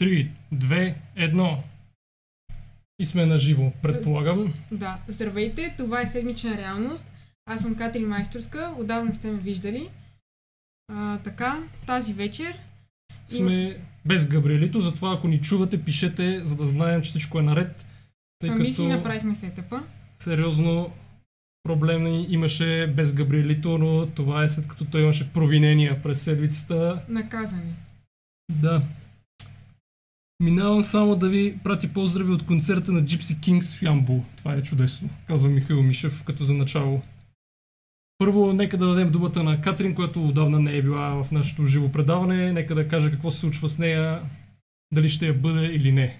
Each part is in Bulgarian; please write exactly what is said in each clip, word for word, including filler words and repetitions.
три, две, едно. И сме на живо, предполагам. Да, здравейте, това е Седмична реалност. Аз съм Катерина Майшторска, отдавна сте ме виждали. А, така, тази вечер сме и... без Габриелито, затова ако ни чувате, пишете, за да знаем, че всичко е наред. Тъй Сами като... си направихме сетъпа. Сериозно, проблеми имаше без Габриелито, но това е след като той имаше провинения през седмицата. Наказани. Да. Минавам само да ви прати поздрави от концерта на Gypsy Kings в Ямбул. Това е чудесно, казва Михаил Мишев като за начало. Първо, нека да дадем думата на Катрин, която отдавна не е била в нашето живо предаване. Нека да каже какво се случва с нея, дали ще я бъде или не.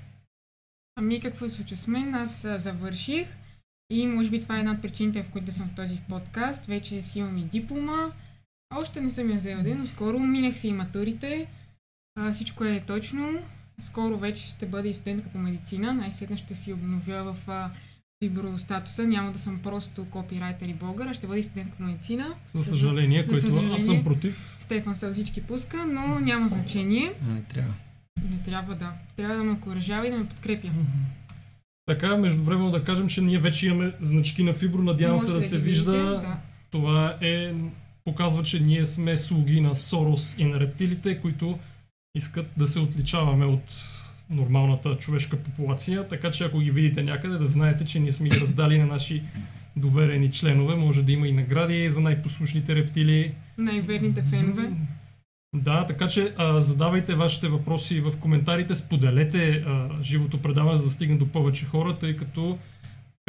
Ами какво се случва с мен? Аз завърших и може би това е една от причините, в които съм в този подкаст. Вече си имам и диплома. Още не съм я взела, но скоро минах си и матурите. А, всичко е точно. Скоро вече ще бъда и студентка по медицина. Най-сетне ще си обновя в фибростатуса. Няма да съм просто копирайтер и блогър, а ще бъда и студентка по медицина. За съжаление, което съжаление, аз съм против. Стефан сълзички пуска, но няма значение. Не трябва. Не трябва, да. Трябва да ме окуражава и да ме подкрепя. Така, междувременно да кажем, че ние вече имаме значки на фибро. Надявам се да, да се видите, вижда. Да. Това е... показва, че ние сме слуги на Сорос и на рептилите, които искат да се отличаваме от нормалната човешка популация, така че ако ги видите някъде, да знаете, че ние сме ги раздали на наши доверени членове. Може да има и награди за най-послушните рептили. Най-верните фенове. Да, така че а, задавайте вашите въпроси в коментарите, споделете а, живото предаване, за да стигне до повече хора, тъй като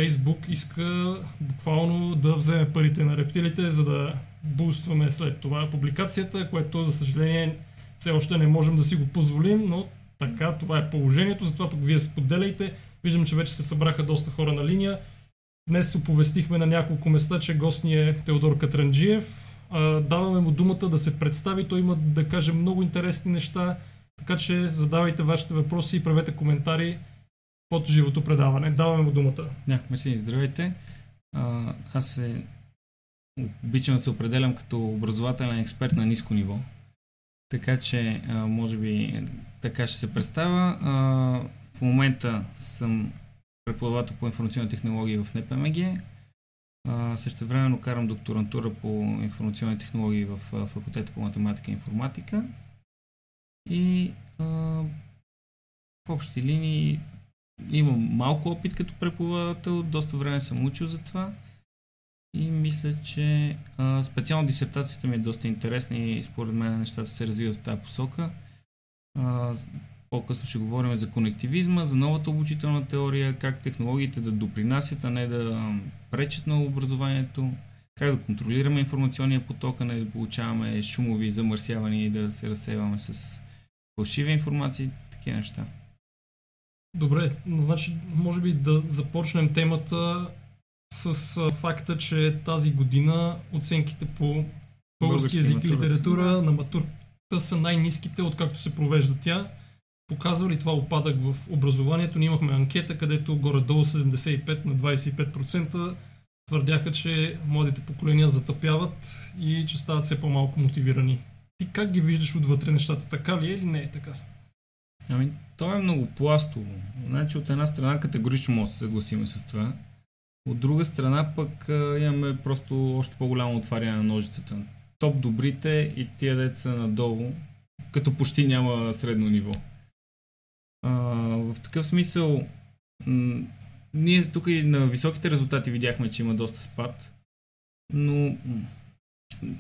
Фейсбук иска буквално да вземе парите на рептилите, за да бустваме след това публикацията, което за съжаление все още не можем да си го позволим, но така, това е положението, затова пък вие споделяйте. Виждам, че вече се събраха доста хора на линия. Днес оповестихме на няколко места, че гост ни е Теодор Катранджиев. Даваме му думата да се представи, той има да каже много интересни неща, така че задавайте вашите въпроси и правете коментари под живото предаване. Даваме му думата. Някакъв месени, здравейте. А, аз се... обичам да се определям като образователен експерт на ниско ниво. Така че, може би, така ще се представя. В момента съм преподавател по информационни технологии в НПМГ. Същевременно карам докторантура по информационни технологии в факултета по математика и информатика. И в общи линии имам малко опит като преподавател, доста време съм учил за това. И мисля, че а, специално дисертацията ми е доста интересна и според мен нещата се развиват в тази посока. А, по-късно ще говорим за конективизма, за новата обучителна теория, как технологиите да допринасят, а не да пречат на образованието, как да контролираме информационния поток, а не да получаваме шумови замърсявания и да се разсейваме с фалшиви информации, такива неща. Добре, значи може би да започнем темата с а, факта, че тази година оценките по български език и литература на матурата са най-ниските, откакто се провежда тя. Показва ли това опадък в образованието? Ние имахме анкета, където горе-долу седемдесет и пет на двадесет и пет процента твърдяха, че младите поколения затъпяват и че стават все по-малко мотивирани. Ти как ги виждаш отвътре нещата? Така ли е или не е така? Ами, това е много пластово. Значи, от една страна категорично може да се съгласим с това. От друга страна пък а, имаме просто още по-голямо отваряне на ножицата. Топ добрите и тия деца надолу, като почти няма средно ниво. А, в такъв смисъл, м- ние тук и на високите резултати видяхме, че има доста спад, но... М-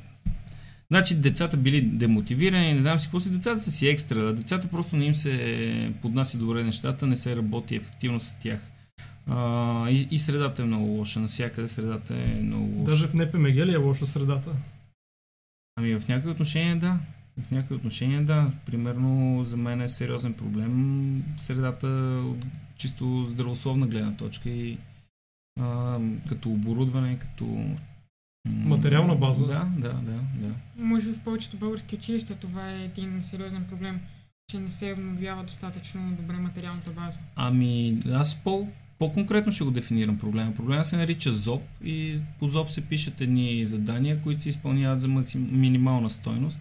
значи децата били демотивирани, не знам си какво си, децата са си екстра, децата просто не им се поднася добре нещата, не се работи ефективно с тях. Uh, и, и средата е много лоша, навсякъде средата е много лоша. Даже в НПМГ ли е лоша средата? Ами в някои отношения да. В някои отношения да. Примерно за мен е сериозен проблем средата от чисто здравословна гледна точка и uh, като оборудване, като... материална база. Да, да, да, да. Може би в повечето български училища това е един сериозен проблем, че не се обновява достатъчно добре материалната база. Ами аз по... По-конкретно ще го дефинирам проблема. Проблема се нарича зоб и по зоб се пишат едни задания, които се изпълняват за максим... минимална стойност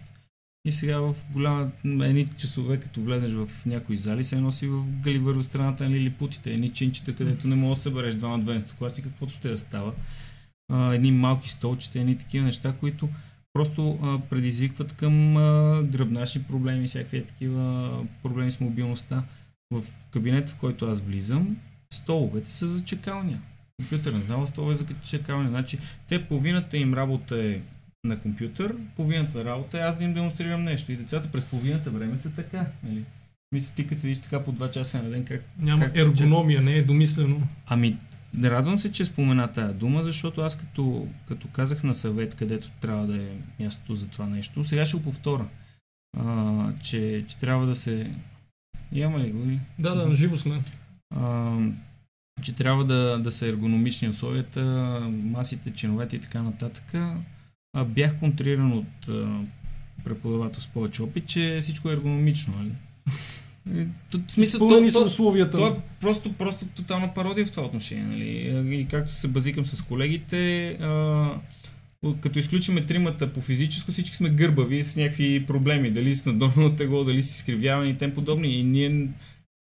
И сега в голяма, едни часове, като влезеш в някои зали, се носи в Галивър в страната или липутите, едни чинчета, където не мога да събереш двама двенадцати класи, каквото ще да става. А, едни малки столчета, едни такива неща, които просто а, предизвикват към а, гръбначни проблеми, всякакви такива проблеми с мобилността. В кабинета, в който аз влизам, столовете са за чекалня. Компютърна зала, столове за чекалня. Значи, те половината им работа е на компютър, половината работа е аз да им демонстрирам нещо. И децата през половината време са така. Нали? Мисля, ти като седиш така по два часа на ден, как... Няма как, ергономия, че... не е домислено. Ами, радвам се, че спомена тая дума, защото аз като, като казах на съвет, където трябва да е мястото за това нещо, сега ще го повторя, а, че, че трябва да се... Яма ли го? Или? Да, да, на живо сме. А, че трябва да, да са ергономични условията, масите, чиновете и така нататък. А, бях контриран от а, преподавател с повече опит, че всичко е ергономично, нали? Изпълнени са условията. Това е просто, просто тотална пародия в това отношение, нали? И както се базикам с колегите, а, като изключиме тримата по физическо, всички сме гърбави с някакви проблеми, дали с надолно тегло, дали с изкривяване и тем подобни. И ние...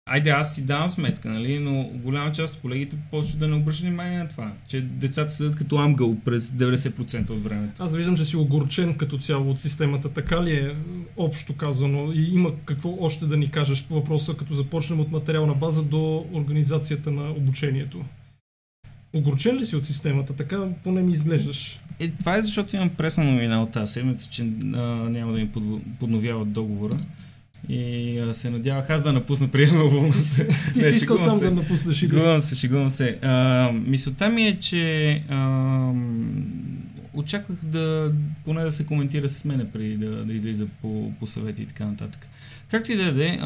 Айде, аз си давам сметка, нали? Но голяма част от колегите почват да не обръщат внимание на това, че децата седат като ангъл през деветдесет процента от времето. Аз виждам, че си огорчен като цяло от системата, така ли е общо казано, и има какво още да ни кажеш по въпроса, като започнем от материална база до организацията на обучението? Огорчен ли си от системата? Така поне ми изглеждаш. Е, това е защото имам пресна новина от тази седмица, че а, няма да ми подновяват договора. И а, се надявах аз да напусна приема вълност. Ти си искал сам се. Да напуснеш и да. Шегувам се, шегувам се. А, мисълта ми е, че а, очаквах да поне да се коментира с мене преди да, да излиза по, по съвети и така нататък. Както и да е,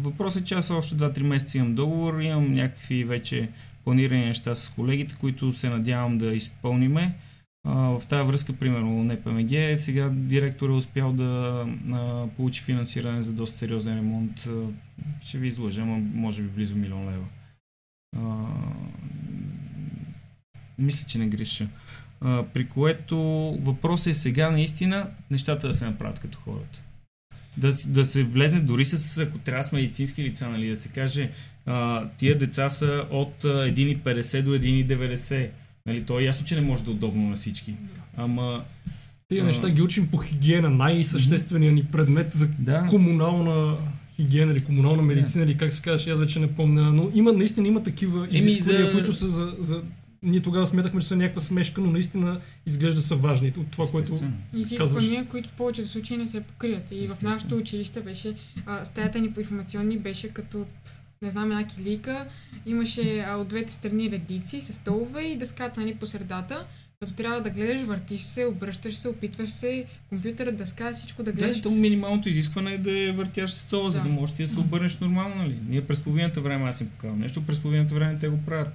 въпросът е, че аз още два-три месеца имам договор, имам някакви вече планирани неща с колегите, които се надявам да изпълниме. В тази връзка, примерно, НПМГ, сега директор е успял да а, получи финансиране за доста сериозен ремонт. А, ще ви излъжа, ама може би близо милион лева. А, мисля, че не греша. А, при което въпросът е сега наистина нещата да се направят като хората. Да, да се влезне дори с, ако трябва с медицински лица, нали, да се каже, а, тия деца са от едно цяло петдесет до едно цяло деветдесет. Нали, то е ясно, че не може да е удобно на всички. Ама... Тия а... неща ги учим по хигиена, най-съществения ни предмет за да. Комунална хигиена или комунална медицина, да. Или как се казваш, аз вече не помня, но има, наистина има такива изисквания, за... които са за, за... Ние тогава сметахме, че са някаква смешка, но наистина изглежда са важни от това, което казваш. Изисквания, които в повечето случаи не се покрият. И в нашото училище беше, а, стаята ни по информационни беше като... не знам, една килийка, имаше а, от двете страни редици с столове и дъската ни по средата, като трябва да гледаш, въртиш се, обръщаш се, опитваш се, компютъра, дъска, всичко да гледаш. Да, то минималното изискване е да въртяш стола, да. За да можеш ти да се обърнеш нормално, нали? Ние през половината време, аз им показвам нещо, през половината време те го правят.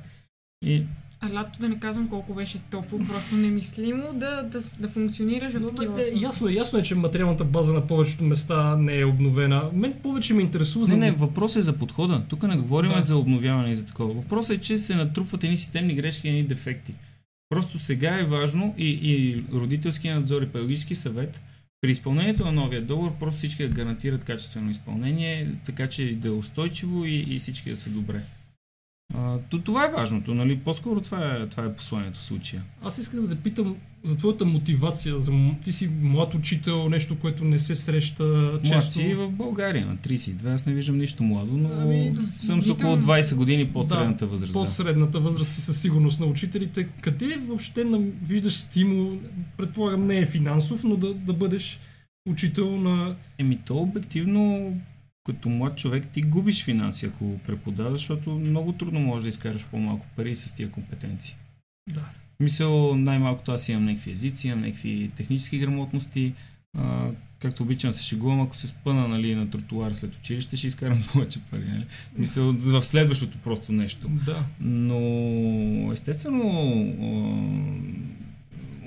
И... А лято да не казвам колко беше топло, просто немислимо да, да, да функционираш в такива. Ясно е, ясно е, че материалната база на повечето места не е обновена. Мен повече ме интересува... Не, за... не, въпросът е за подхода. Тук не говорим да. За обновяване и за такова. Въпросът е, че се натрупват едни системни грешки, едни дефекти. Просто сега е важно и, и родителския надзор и педагогически съвет при изпълнението на новия договор просто всички да гарантират качествено изпълнение, така че да е устойчиво и, и всички да са добре. То, това е важното, нали? По-скоро това е, това е посланието в случая. Аз искам да те питам за твоята мотивация. За... Ти си млад учител, нещо, което не се среща млад често. Млад си и в България на трийсет и две, аз не виждам нищо младо, но ами, съм с около двайсет години под да, средната възраст. Под средната възраст си със сигурност на учителите. Къде въобще виждаш стимул, предполагам не е финансов, но да, да бъдеш учител на... Еми то обективно... Като млад човек ти губиш финанси, ако преподаваш, защото много трудно можеш да изкараш по-малко пари с тия компетенции. Да. Мисъл, най-малкото аз имам някакви езици, имам някакви технически грамотности. А, както обичам се шегувам, ако се спъна, нали, на тротуар след училище, ще изкарам повече пари. Нали? Мисъл, в следващото просто нещо. Да. Но естествено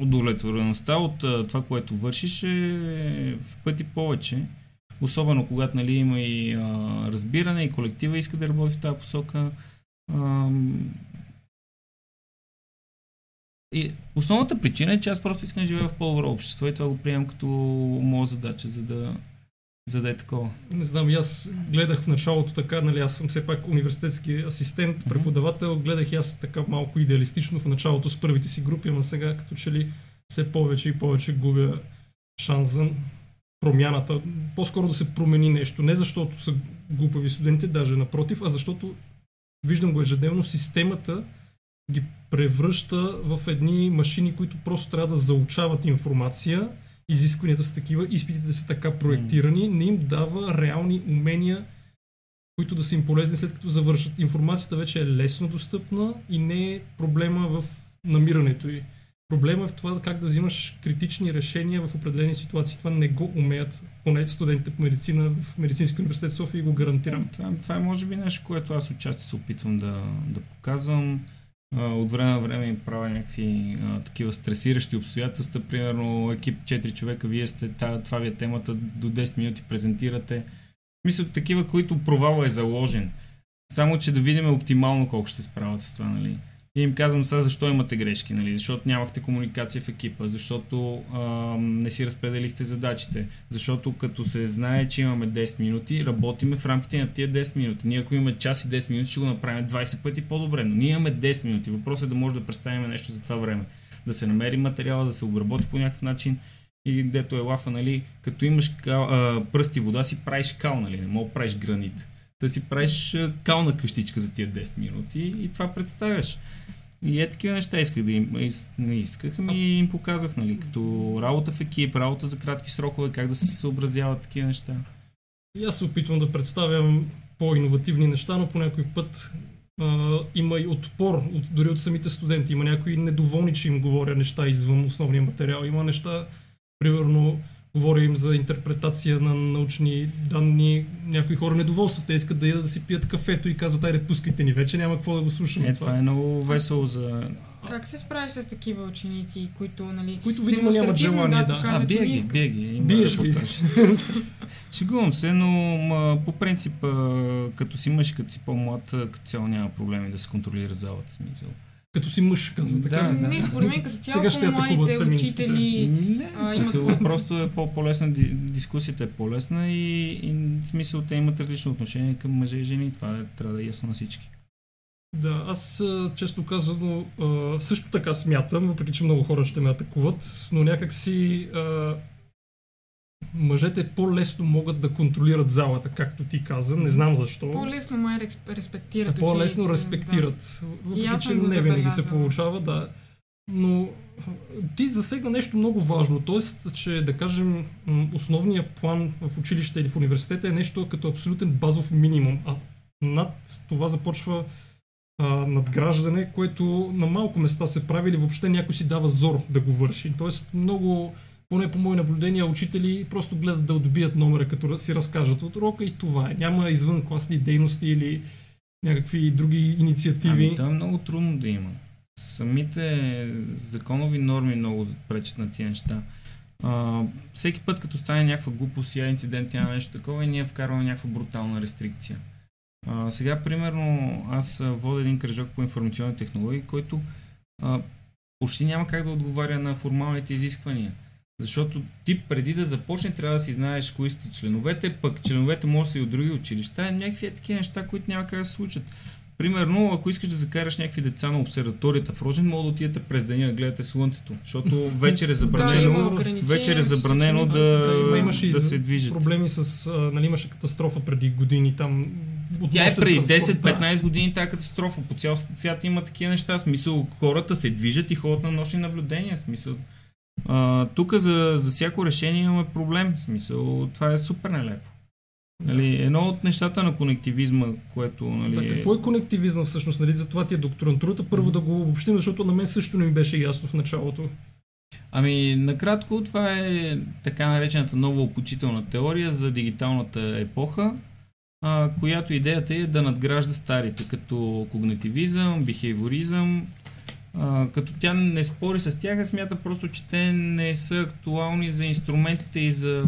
удовлетвореността от това, което вършиш е в пъти повече. Особено когато, нали, има и а, разбиране и колектива иска да работи в тази посока. А, И основната причина е, че аз просто искам да живея в по-добро общество и това го приемам като моя задача, за да, за да е такова. Не знам, аз гледах в началото така, нали, аз съм все пак университетски асистент, преподавател, гледах и аз така малко идеалистично в началото с първите си групи, ама сега като че ли все повече и повече губя шанс за промяната, по-скоро да се промени нещо. Не защото са глупави студенти, даже напротив, а защото виждам го ежедневно, системата ги превръща в едни машини, които просто трябва да заучават информация, изискванията са такива, изпитите са така проектирани, не им дава реални умения, които да са им полезни след като завършат. Информацията вече е лесно достъпна и не е проблема в намирането ѝ. Проблема е в това как да взимаш критични решения в определени ситуации. Това не го умеят, поне студентите по медицина в Медицинския университет в София, го гарантирам. Това, това е може би нещо, което аз отчасти се опитвам да, да показвам. От време на време правя някакви а, такива стресиращи обстоятелства. Примерно екип четири човека, вие сте, това ви е темата, до десет минути презентирате. Мисля, такива, които провала е заложен. Само, че да видим оптимално колко ще се справят с това, нали? И им казвам сега защо имате грешки, нали? Защото нямахте комуникация в екипа, защото а, не си разпределихте задачите, защото като се знае, че имаме десет минути, работиме в рамките на тия десет минути. Ние ако имаме час и десет минути, ще го направим двайсет пъти по-добре, но ние имаме десет минути. Въпросът е да може да представим нещо за това време, да се намери материала, да се обработи по някакъв начин. И дето е лафа, нали? Като имаш кал, а, пръсти вода, си правиш кал, нали? Не мога да правиш гранит. Да си правиш кална къщичка за тия десет минути и, и това представяш. И е такива неща исках да им, не исках, ами и им показах, нали, като работа в екип, работа за кратки срокове, как да се съобразяват такива неща. И аз се опитвам да представям по-иновативни неща, но по някой път а, има и отпор, от, дори от самите студенти. Има някои недоволни, че им говоря неща извън основния материал. Има неща, примерно, говорим за интерпретация на научни данни. Някои хора недоволстват. Те искат да ядат да си пият кафето и казват, айде, пускайте ни вече, няма какво да го слушаме. Е, това. това е много весело за... Как се справиш с такива ученици, които, нали... Които видимо нямат желание, да. А, бие ги, бие ги. Биеш ли? Шегувам се, но ма, по принцип, като си мъж, като си по-млад, като цяло няма проблеми да се контролира залата. Смисъл. Като си мъж, каза така. Да, да. Не, според мен като цяло по-младите учители... Не, а, имат... смисъл, просто е по-полезна, дискусията е по-лесна и, и в смисъл те имат различно отношение към мъже и жени. Това е, трябва да е ясно на всички. Да, аз често казано също така смятам, въпреки че много хора ще ме атакуват, но някак си а, мъжете по-лесно могат да контролират залата, както ти каза, не знам защо. По-лесно май респектират. А, по-лесно респектират, да. Въпреки че не винаги се получава, да. Но ти засегна нещо много важно, т.е. че да кажем основният план в училище или в университета е нещо като абсолютен базов минимум, а над това започва а, надграждане, което на малко места се прави или въобще някой си дава зор да го върши, т.е. много... Поне по мои наблюдения, учители просто гледат да отбият номера, като си разкажат от урока и това е. Няма извънкласни дейности или някакви други инициативи. Ами, това е много трудно да има. Самите законови норми много пречат на тия неща. А, всеки път, като стане някаква глупост, я инцидент, няма нещо такова и ние вкарваме някаква брутална рестрикция. А, сега, примерно, аз водя един кръжок по информационни технологии, който а, почти няма как да отговаря на формалните изисквания. Защото ти преди да започне трябва да си знаеш кои сте членовете, пък членовете може да са и от други училища, някакви такива неща, които няма как да се случат. Примерно, ако искаш да закараш някакви деца на обсерваторията в Рожен, може да отидете през деня да гледате слънцето, защото вечер е забранено, вечер е забранено да, да се движат. Проблеми с, нали, имаше катастрофа преди години там. Тя е преди десет-петнайсет години тази катастрофа, по цял свят има такива неща, смисъл хората се движат и ходят на нощни наблюдения, смисъл. Uh, тук за, за всяко решение имаме проблем, в смисъл, това е супер нелепо. Нали, едно от нещата на конективизма, което... Нали, да, какво е конективизма всъщност? Нали, за това ти е докторантурата, първо mm-hmm. да го обобщим, защото на мен също не ми беше ясно в началото. Ами, накратко, това е така наречената нова обучителна теория за дигиталната епоха, а, която идеята е да надгражда старите, като когнитивизъм, бихейворизъм. Uh, като тя не спори с тях, а смята просто, че те не са актуални за инструментите и за,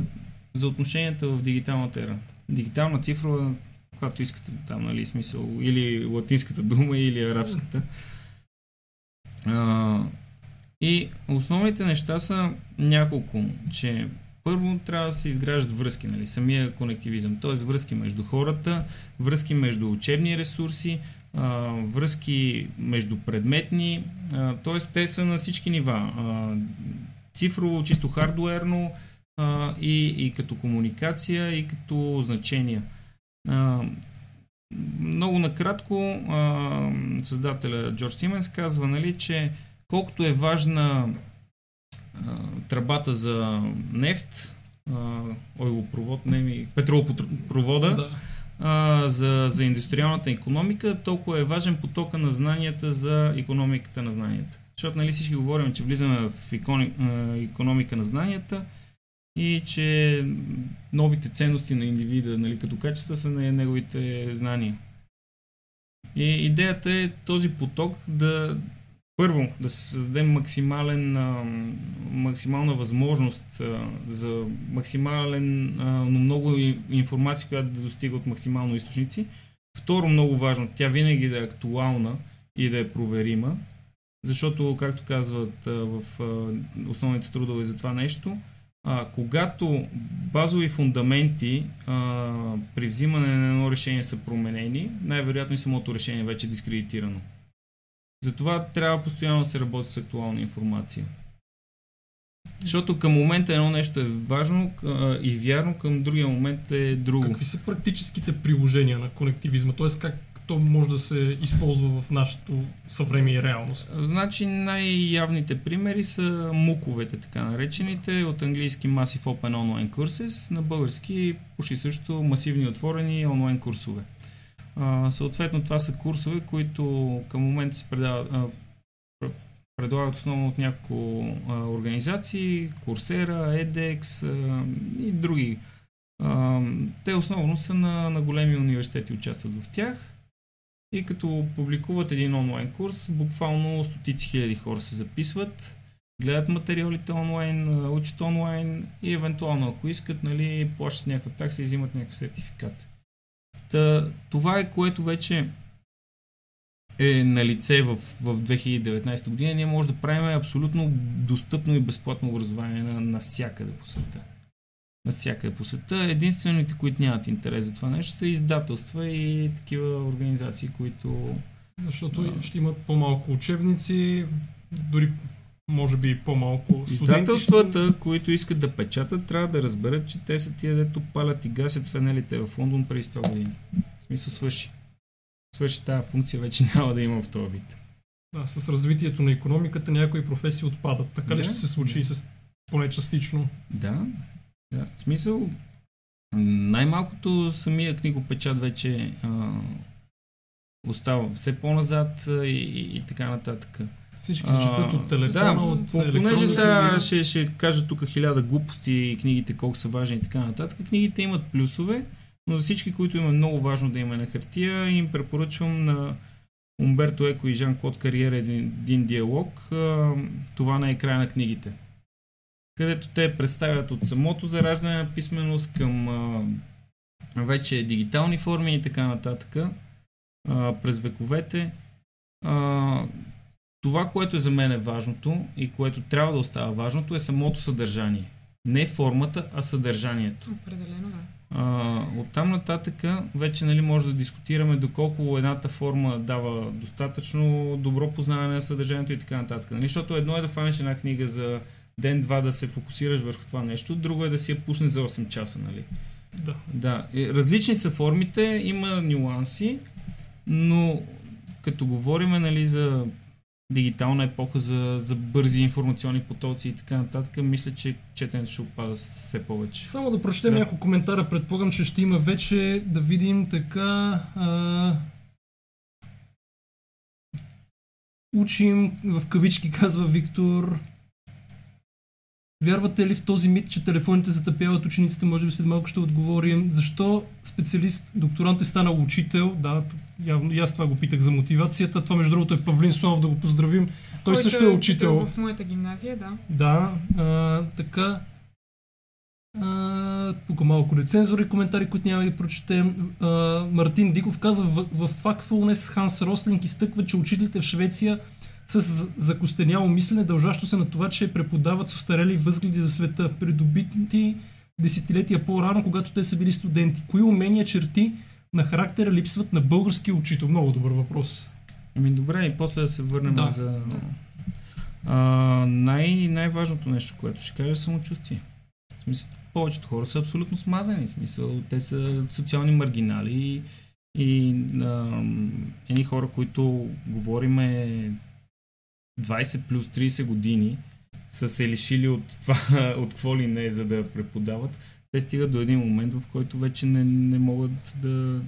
за отношенията в дигиталната ера. Дигитална цифрова, която искате там, нали, смисъл, или латинската дума, или арабската. Uh, И основните неща са няколко, че първо трябва да се изграждат връзки, нали, самия конективизъм, т.е. връзки между хората, връзки между учебни ресурси, а, връзки между предметни, т.е. те са на всички нива, а, цифрово, чисто хардуерно а, и, и като комуникация, и като значения. А, много накратко а, създателя Джордж Сименс казва, нали, че колкото е важна а, тръбата за нефт, а, ойлопровод, не ми, петролопровода, да. а, за, за индустриалната икономика, толкова е важен потока на знанията за икономиката на знанията. Защото, нали, всички говорим, че влизаме в икони, а, икономика на знанията и че новите ценности на индивида, нали, като качества са на неговите знания. И идеята е този поток да... Първо, да се създаде максимален, а, максимална възможност а, за максимален, а, но много информация, която да достига от максимално източници. Второ, много важно, тя винаги да е актуална и да е проверима, защото, както казват а, в а, основните трудове за това нещо, а, когато базови фундаменти а, при взимане на едно решение са променени, най-вероятно и самото решение вече е дискредитирано. Затова трябва постоянно да се работи с актуална информация. Защото към момента едно нещо е важно и вярно, към другия момент е друго. Какви са практическите приложения на конективизма? Т.е. как то може да се използва в нашето съвреме и реалност? Значи най-явните примери са муковете, така наречените, от английски Massive Open Online Courses, на български почти също масивни отворени онлайн курсове. Uh, съответно, това са курсове, които към момента се предават, uh, предлагат основно от няколко uh, организации, Coursera, и ди екс uh, и други. Uh, те основно са на, на големи университети, участват в тях и като публикуват един онлайн курс, буквално стотици хиляди хора се записват, гледат материалите онлайн, учат онлайн и евентуално, ако искат, нали, плащат някаква такса и взимат някакъв сертификат. Та, това е, което вече е на лице в, в две хиляди и деветнадесета година. Ние може да правим абсолютно достъпно и безплатно образование на, на всякъде по света. На всякъде по света. Единствените, които нямат интерес за това нещо, са издателства и такива организации, които... Защото а... ще имат по-малко учебници, дори може би по-малко студенти. Издателствата, които искат да печатат, трябва да разберат, че те са тия, дето палят и гасят фенелите в Лондон преди сто години. В смисъл, свърши. Свърши, тази функция вече няма да има в този вид. Да, с развитието на икономиката някои професии отпадат. Така да, ли ще се случи да. И с поне частично? Да, да. В смисъл, най-малкото самия книгопечат вече а, остава все по-назад и, и, и така нататък. Всички се четат от телефона, да, от електронни... Понеже сега ще, ще кажа тук хиляда глупости и книгите колко са важни и така нататък. Книгите имат плюсове, но за всички, които им е много важно да има на хартия, им препоръчвам на Умберто Еко и Жан Клод Кариер един, един диалог. Това на екрана на книгите. Където те представят от самото зараждане на писменост към вече дигитални форми и така нататък. През вековете. Това, което е за мен е важното и което трябва да остава важното, е самото съдържание. Не формата, а съдържанието. Определено, да. А, оттам нататък вече, нали, може да дискутираме доколко едната форма дава достатъчно добро познаване на съдържанието и така нататък. Нали? Защото едно е да фанеш една книга за ден-два да се фокусираш върху това нещо, друго е да си я пушне за осем часа. Нали? Да. Да. Различни са формите, има нюанси, но като говорим, нали, за дигитална епоха, за, за бързи информационни потоци и така нататък, мисля, че четенето ще опада все повече. Само да прочетем да. няколко коментара, предполагам, че ще има вече, да видим така... А... Учим, в кавички казва Виктор. Вярвате ли в този мит, че телефоните затъпяват учениците? Може би след малко ще отговорим. Защо специалист, докторант е станал учител? Да, явно, и аз това го питах за мотивацията. Това, между другото, е Павлин Славов, да го поздравим. Той който също е учител. Е в моята гимназия, да. Да, а, така. А, тук малко нецензурни коментари, които няма да прочетем. А, Мартин Диков казва, в Factfulness Ханс Рослинг изтъква, че учителите в Швеция с закостеняло мислене, дължащо се на това, че преподават с остарели възгледи за света, придобити десетилетия по-рано, когато те са били студенти. Кои умения, черти на характера липсват на българския учител? Много добър въпрос. Ами добре, и после да се върнем да. за... Да. А, най- най-важното нещо, което ще кажа, е самочувствие. В смисъл, повечето хора са абсолютно смазани. В смисъл, те са социални маргинали и едни хора, които говориме двайсет плюс трийсет години, са се лишили от това, от какво ли не, за да преподават. Те стигат до един момент, в който вече не, не могат да...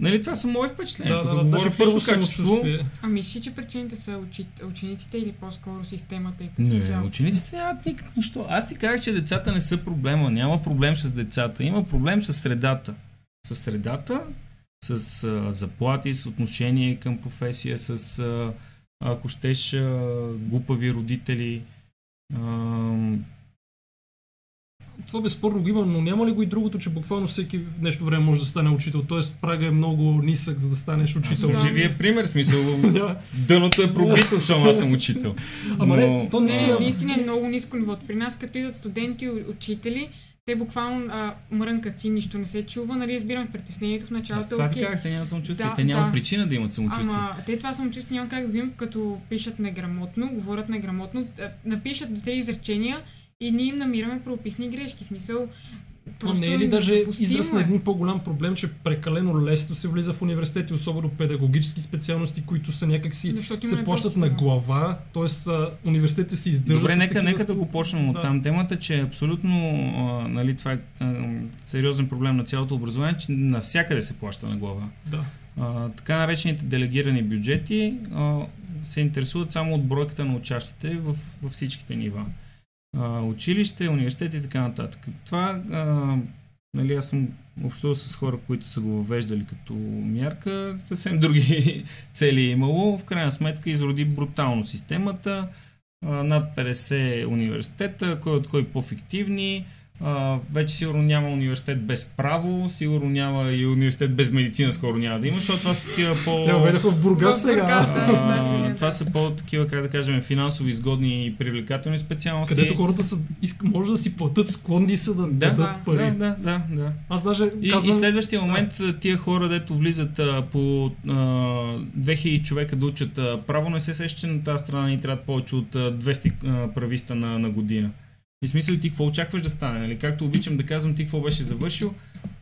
Нали, това са мои впечатления. Да, да, да, говоря първо качество. Ами мисли, че причините са учи... учениците или по-скоро системата и потенциал? Не, учениците нямат никак нищо. Аз ти казах, че децата не са проблема. Няма проблем с децата. Има проблем с средата. С средата, с а, заплати, с отношение към професия, с а, ако щеш а, глупави родители. А, Това безспорно го има, но няма ли го и другото, че буквално всеки нещо време може да стане учител? Тоест прага е много нисък, за да станеш учител. Аз съм живия пример, смисъл. Дъното е пробито, защото аз съм учител. Ама не, то наистина е много ниско ниво. При нас, като идват студенти и учители, те буквално а, мрънкат си, нищо не се чува, нали, разбирам притеснението в началото. Да, това ти казах, те нямат самочувствие, да, те нямат да. причина да имат самочувствие. Ама те това самочувствие няма как да го имат, като пишат неграмотно, говорят неграмотно, напишат до три изречения и ние им намираме правописни грешки. Смисъл, просто не е ли даже израз на един по-голям проблем, че прекалено лесно се влиза в университети, особено педагогически специалности, които са някакси се плащат на глава, т.е. университетите се издържат. Добре, нека, нека да го почнем от да. там. Темата, че е абсолютно а, нали, това е а, сериозен проблем на цялото образование, че навсякъде се плаща на глава. Да. А, така наречените делегирани бюджети а, се интересуват само от бройката на учащите в, в всичките нива. Училище, университет и така нататък. Това, а, нали, аз съм общувал с хора, които са го въвеждали като мярка, съвсем други цели е имало. В крайна сметка изроди брутално системата, а, над петдесет университета, кой от кой по-фиктивни, а, вече сигурно няма университет без право, сигурно няма и университет без медицина, скоро няма да има, защото това са такива по... Я ведаха в Бургас сега. А, това са по-такива, как да кажем, финансово изгодни и привлекателни специалности. Където хората са, може да си платят, склонни са да дадат да, пари. Да, да, да, да. Аз даже казвам... и, и следващия момент да. тия хора, дето влизат а, по а, две хиляди човека да учат а, право, не се сеща, че на тази страна ни трябва повече от а, двеста а, прависта на, на година. И смисъл, ти какво очакваш да стане? Нали? Както обичам да казвам, ти какво беше завършил?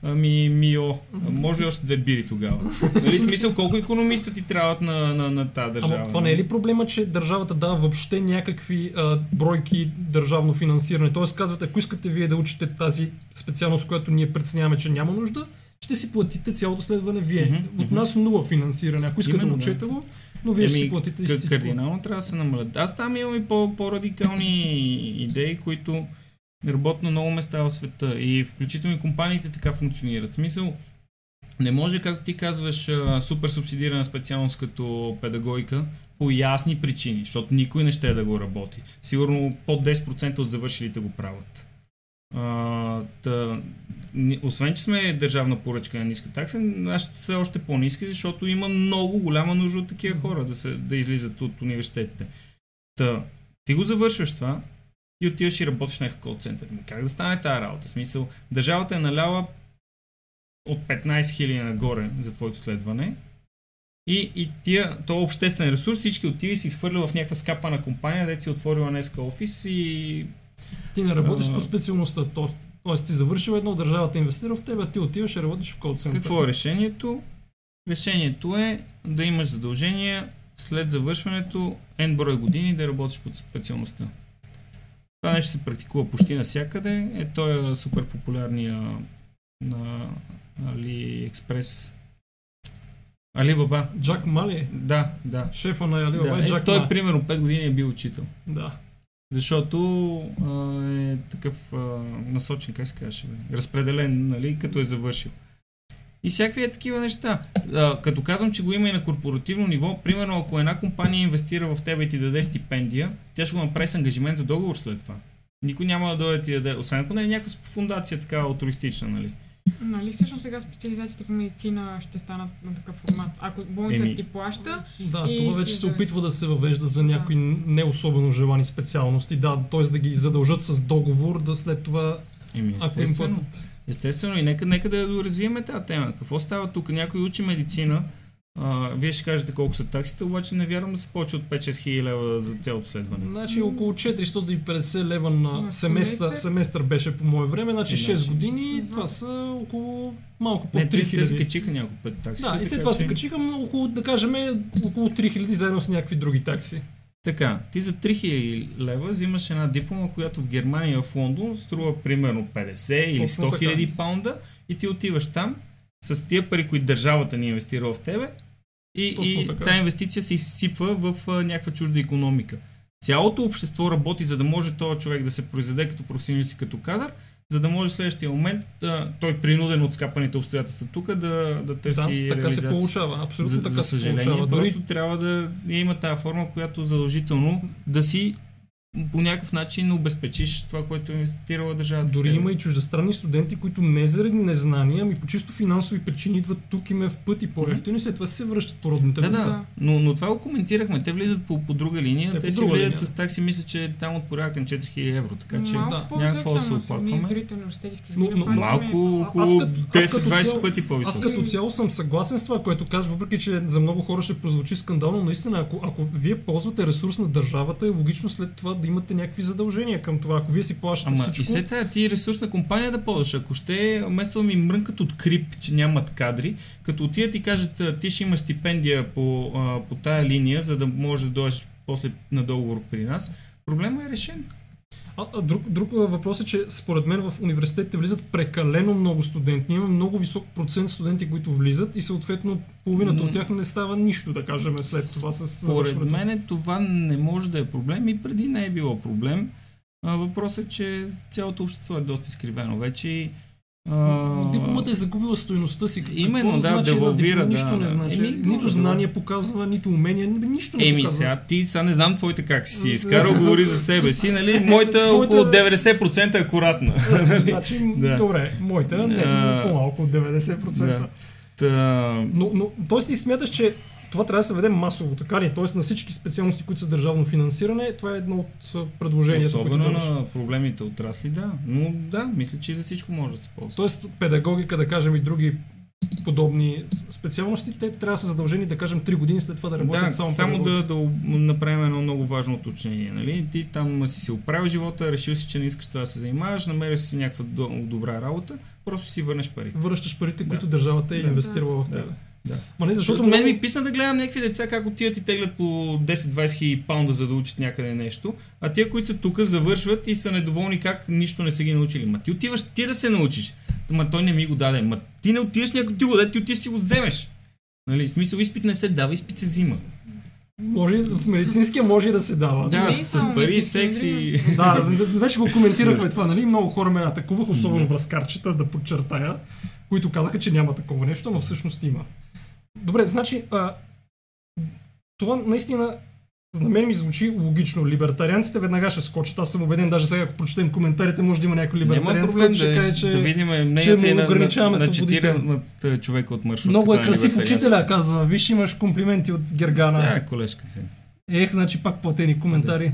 Ами, мио, може ли още две бири тогава? Нали, смисъл, колко икономиста ти трябват на, на, на тази държава? Ама това не е ли проблема, че държавата дава въобще някакви а, бройки държавно финансиране? Тоест казвате, ако искате вие да учите тази специалност, която ние преценяваме, че няма нужда, ще си платите цялото следване вие. Mm-hmm, От нас нула финансиране, ако искате да учете го. Но вие ще си платите изцяло. Кардинално трябва да се намалят. Аз там имам и по- по-радикални идеи, които работят на много места в света. И включително и компаниите така функционират. В смисъл, не може, както ти казваш, супер субсидирана специалност като педагогика по ясни причини, защото никой не ще да го работи. Сигурно под десет процента от завършилите го правят. А, та, освен, че сме държавна поръчка на ниска такса, нашите са още по-ниски, защото има много голяма нужда от такива хора да, се, да излизат от университетите. Та, ти го завършваш това и отиваш и работиш на някакъв колцентър. Как да стане тази работа? В смисъл, държавата е наляла от петнайсет хиляди нагоре за твоето следване и, и тия, този обществен ресурс всички отиви и си изхвърля в някаква скапана компания, дето си отворила днеска офис и... Ти не работиш а... по специалността, т.е. ти завършил едно, държавата инвестира в теб, а ти отиваш и работиш в колцентър. Какво е решението? Решението е да имаш задължения след завършването N брой години да работиш по специалността. Това нещо се практикува почти навсякъде. Е, той е супер популярния на AliExpress. Alibaba. Jack Ma ли? Да, да. Шефа на Alibaba да. Е Jack Ma. Той примерно пет години е бил учител. Да. Защото а, е такъв а, насочен, как се казваше, разпределен, нали, като е завършил. И всякакви е такива неща. А, като казвам, че го има и на корпоративно ниво, примерно ако една компания инвестира в тебе и ти даде стипендия, тя ще го направи с ангажимент за договор след това. Никой няма да дойде и ти даде, освен ако не е някаква фундация така алтруистична, нали. Нали всъщност сега специализациите по медицина ще станат на такъв формат? Ако болницата ти плаща... Да, и това вече се да... опитва да се въвежда за някои да. не особено желани специалности. Да, т.е. да ги задължат с договор, да след това... Еми, естествено. Ако естествено и нека, нека да доразвиеме тази тема. Какво става тук? Някой учи медицина, а, вие ще кажете колко са таксите, обаче не вярвам да се повече от пет-шест хиляди лева за цялото следване. Значи около четиристотин и петдесет лева на, на семестър, семестър беше по мое време, значи шест години, това са около малко по три хиляди. Те се качиха няколко път таксите. Да, и след това че... се качиха около, да кажем, около три хиляди заедно с някакви други такси. Така, ти за три хиляди лева взимаш една диплома, която в Германия и в Лондон струва примерно петдесет или сто хиляди паунда и ти отиваш там с тия пари, които държавата ни инвестира в тебе и, и тази инвестиция се изсипва в а, някаква чужда икономика. Цялото общество работи, за да може този човек да се произведе като професионалист и като кадър, за да може в следващия момент а, той принуден от скапаните обстоятелства тук да, да търси да, реализация. Така се получава, абсолютно за, така за съжаление, се получава. Просто дори... трябва да има тази форма, която задължително да си по някакъв начин обезпечиш това, което е инвестирала държавата. Дори има и чуждестранни студенти, които не заради незнания, ами по чисто финансови причини идват тук и ме в пъти по-ефтино и след това се връщат по родните места. Да, да. Но, но това го коментирахме. Те влизат по, по друга линия. Те, те си влизат с такси, мисля, че там от порядъка към четири хиляди евро. Така че да. някакво да се оплакваме. Но, но малко около десет-двайсет пъти по-високо. Аз като цяло съм съгласен с това, което казвам, въпреки че за много хора ще прозвучи скандално, наистина, ако, ако вие ползвате ресурс на държавата, е логично след това да имате някакви задължения към това. Ако вие си плащате ама всичко... Ама и след тая ти ресурсна компания да ползваш. Ако ще, вместо да ми мрънкат от крип, че нямат кадри, като отидат и кажат, ти ще имаш стипендия по, а, по тая линия, за да можеш да дойдеш после на договор при нас, проблема е решен. А, а друг, друг въпрос е, че според мен в университетите влизат прекалено много студенти. Ние имаме много висок процент студенти, които влизат и съответно половината от тях не става нищо, да кажем, след това. С според мен това не може да е проблем и преди не е било проблем. А, въпросът е, че цялото общество е доста изкривено вече. А... Дипломата е загубила стойността си. Именно, какво да, значи, девалвира, да, нищо да, не да. Значи. Еми, нито знание показва, нито умение, нищо не Еми, показва. Еми сега, ти сега не знам твоите как си си изкарал, говори за себе си, нали? Моята около деветдесет процента е акуратна. Значи, да. Добре, моята не, а... по-малко от деветдесет процента. Да. Та... Но, но т.е. ти смяташ, че това трябва да се веде масово, така ли? Тоест на всички специалности, които са държавно финансиране, това е едно от предложенията. Особено които на проблемите отрасли, да. Но да, мисля, че и за всичко може да се ползва. Тоест педагогика, да кажем, и други подобни специалности, те трябва да са задължени, да кажем, три години след това да работят да, само само да, да направим едно много важно уточнение, нали? Ти там си се оправил живота, решил си, че не искаш това да се занимаваш, намериш си някаква добра работа, просто си върнеш пари. Връщаш парите, да. които държавата е да. инвестирала в теб. Да. Да. Ма не, защото мен ми писна да гледам някакви деца как отиват и теглят по десет-двайсет хиляди паунда, за да учат някъде нещо, а тия, които са тук, завършват и са недоволни как нищо не са ги научили. Ма ти отиваш ти да се научиш, ма той не ми го даде, ма ти не отиваш някой ти го даде, ти отиваш си го вземеш. Нали, смисъл, изпит не се дава, изпит се взима. Може, в медицинския може и да се дава. Да, да с пари, секс и... Да, вече го коментирахме това, нали? Много хора ме атакувах, особено връзкарчета, да подчертая, които казаха, че няма такова нещо, но всъщност има. Добре, значи, а, това наистина на мен ми звучи логично. Либертарианците веднага ще скочат. Аз съм убеден, даже сега ако прочетем коментарите, може да има някой либертарианец, който ще каже, че, да видим, че му на, ограничаваме на, на, свободите. На човека от маршрутка. Много е красив учителя, казва. Виж, имаш комплименти от Гергана. Да, колежката. Ех, значи пак платени коментари. Да.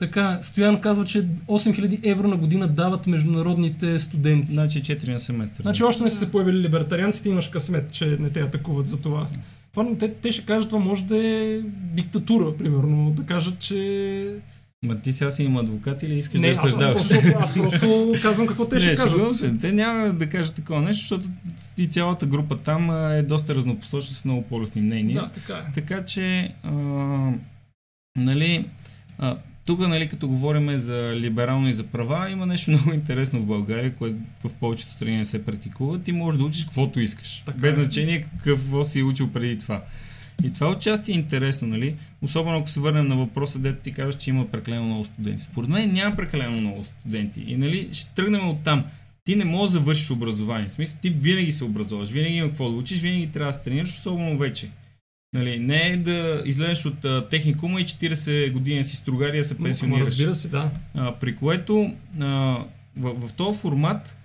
Така, Стоян казва, че осем хиляди евро на година дават международните студенти. Значи четири на семестър. Значи още не са се появили либертарианците, имаш късмет, че не те атакуват за това. това те, те ще кажат, това може да е диктатура, примерно, да кажат, че... Ма ти сега си им адвокат или искаш не, да разсъждаваш? Аз, аз, аз просто казвам какво те ще не, кажат. Се, те няма да кажат такова нещо, защото и цялата група там е доста разнопосочна с много полюсни мнения. Да, така е. Така че, а, нали... А, тук, нали, като говорим за либерално и за права, има нещо много интересно в България, което в повечето страни не се практикува. Ти можеш да учиш каквото искаш. Така без значение какво си учил преди това. И това отчасти е интересно, нали? Особено ако се върнем на въпроса, дето ти кажеш, че има прекалено много студенти. Според мен няма прекалено много студенти. И, нали, ще тръгнем от там. Ти не можеш да завършиш образование. В смисъл, ти винаги се образуваш, винаги има какво да учиш, винаги трябва да се тренираш, особено вече. Нали, не е да излезеш от а, техникума и четирийсет години си стругария се пенсионираш. Разбира се, да. А, при което а, в, в този формат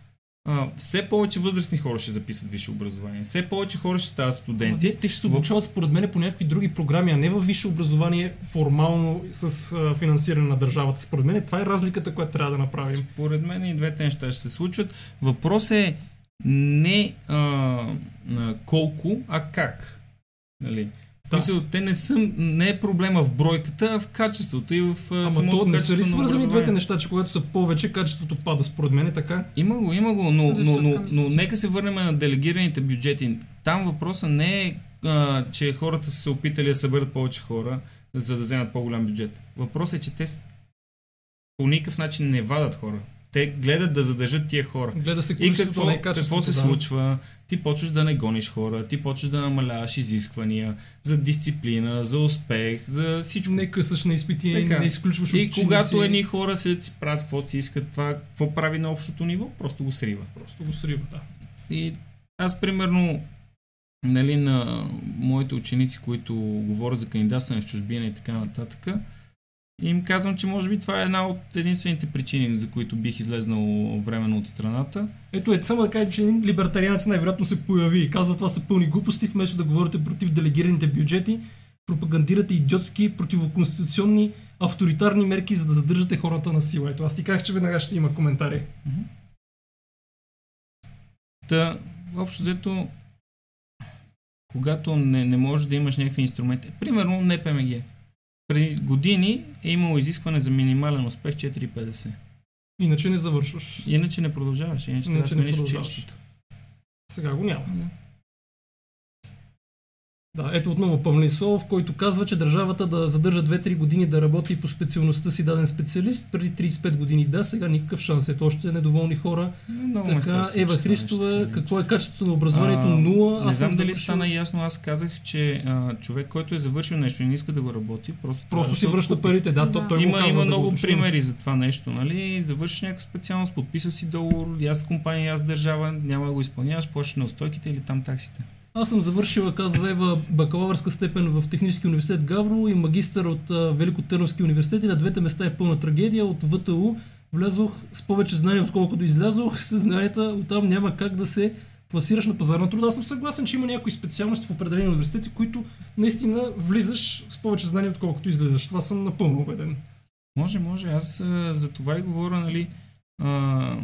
Uh, все повече възрастни хора ще записват висше образование, все повече хора ще стават студенти. Ама, те ще се обучават според мен по някакви други програми, а не във висше образование формално с uh, финансиране на държавата. Според мен това е разликата, която трябва да направим. Според мен и двете неща ще се случват. Въпрос е не uh, uh, колко, а как. Нали? Да. Мисля, те не, съм, не е проблема в бройката, а в качеството и в самото качество на образование. Ама не са ли свързани двете неща, че когато са повече, качеството пада, според мен е така? Има го, има го, но, да, но, но, но нека се върнем на делегираните бюджети. Там въпросът не е, а, че хората са се опитали да съберат повече хора, за да вземат по-голям бюджет. Въпросът е, че те по никакъв начин не вадат хора. Те гледат да задържат тия хора. Гледа се и какво, не е какво се да. случва? Ти почваш да не гониш хора, ти почваш да намаляваш изисквания за дисциплина, за успех, за всичко. Не късаш на изпити, така. Не изключваш ученици. И ученици. Когато едни хора се правят какво си искат, това какво прави на общото ниво, просто го срива. Просто го срива, да. И аз примерно, нали, на моите ученици, които говорят за кандидатстване в чужбина и така нататък, и им казвам, че може би това е една от единствените причини, за които бих излезнал временно от страната. Ето е, само да кажа, че един либертарианец най-вероятно се появи и казва, това са пълни глупости, вместо да говорите против делегираните бюджети, пропагандирате идиотски, противоконституционни, авторитарни мерки, за да задържате хората на сила. Ето аз ти казах, че веднага ще има коментари. Та, общо взето, когато не, не можеш да имаш някакви инструменти, примерно НПМГ. Преди години е имало изискване за минимален успех четири цяло и петдесет. Иначе не завършваш. Иначе не продължаваш. Иначе, иначе да смениш училището. Сега го няма. Не. Да, ето отново Павлин Славов, който казва, че държавата да задържа две-три години да работи по специалността си даден специалист. Преди тридесет и пет години да, сега никакъв шанс. Ето още недоволни хора. Не, така, страшно, Ева Христова, какво е качеството на образованието? Нула. Не знам дали стана ясно, аз казах, че а, човек, който е завършил нещо и не иска да го работи, просто... Просто да си връща купи. парите, да, да. То, той има, му казва. Има много да примери за това нещо, нали? Завършиш някаква специалност, подписал си договор, аз компания, аз държава, няма да го изпълняваш, плащаш неустойките или там таксите. Аз съм завършила, казва Ева, бакалавърска степен в Технически университет Гаврово и магистър от Великотърновски университет. И на двете места е пълна трагедия. От ВТУ влязох с повече знания, отколкото излязох. С знанията оттам няма как да се пласираш на пазара на труда. Аз съм съгласен, че има някои специалности в определени университети, които наистина влизаш с повече знания, отколкото излизаш. Това съм напълно убеден. Може, може. Аз а, за това и говоря, нали... А...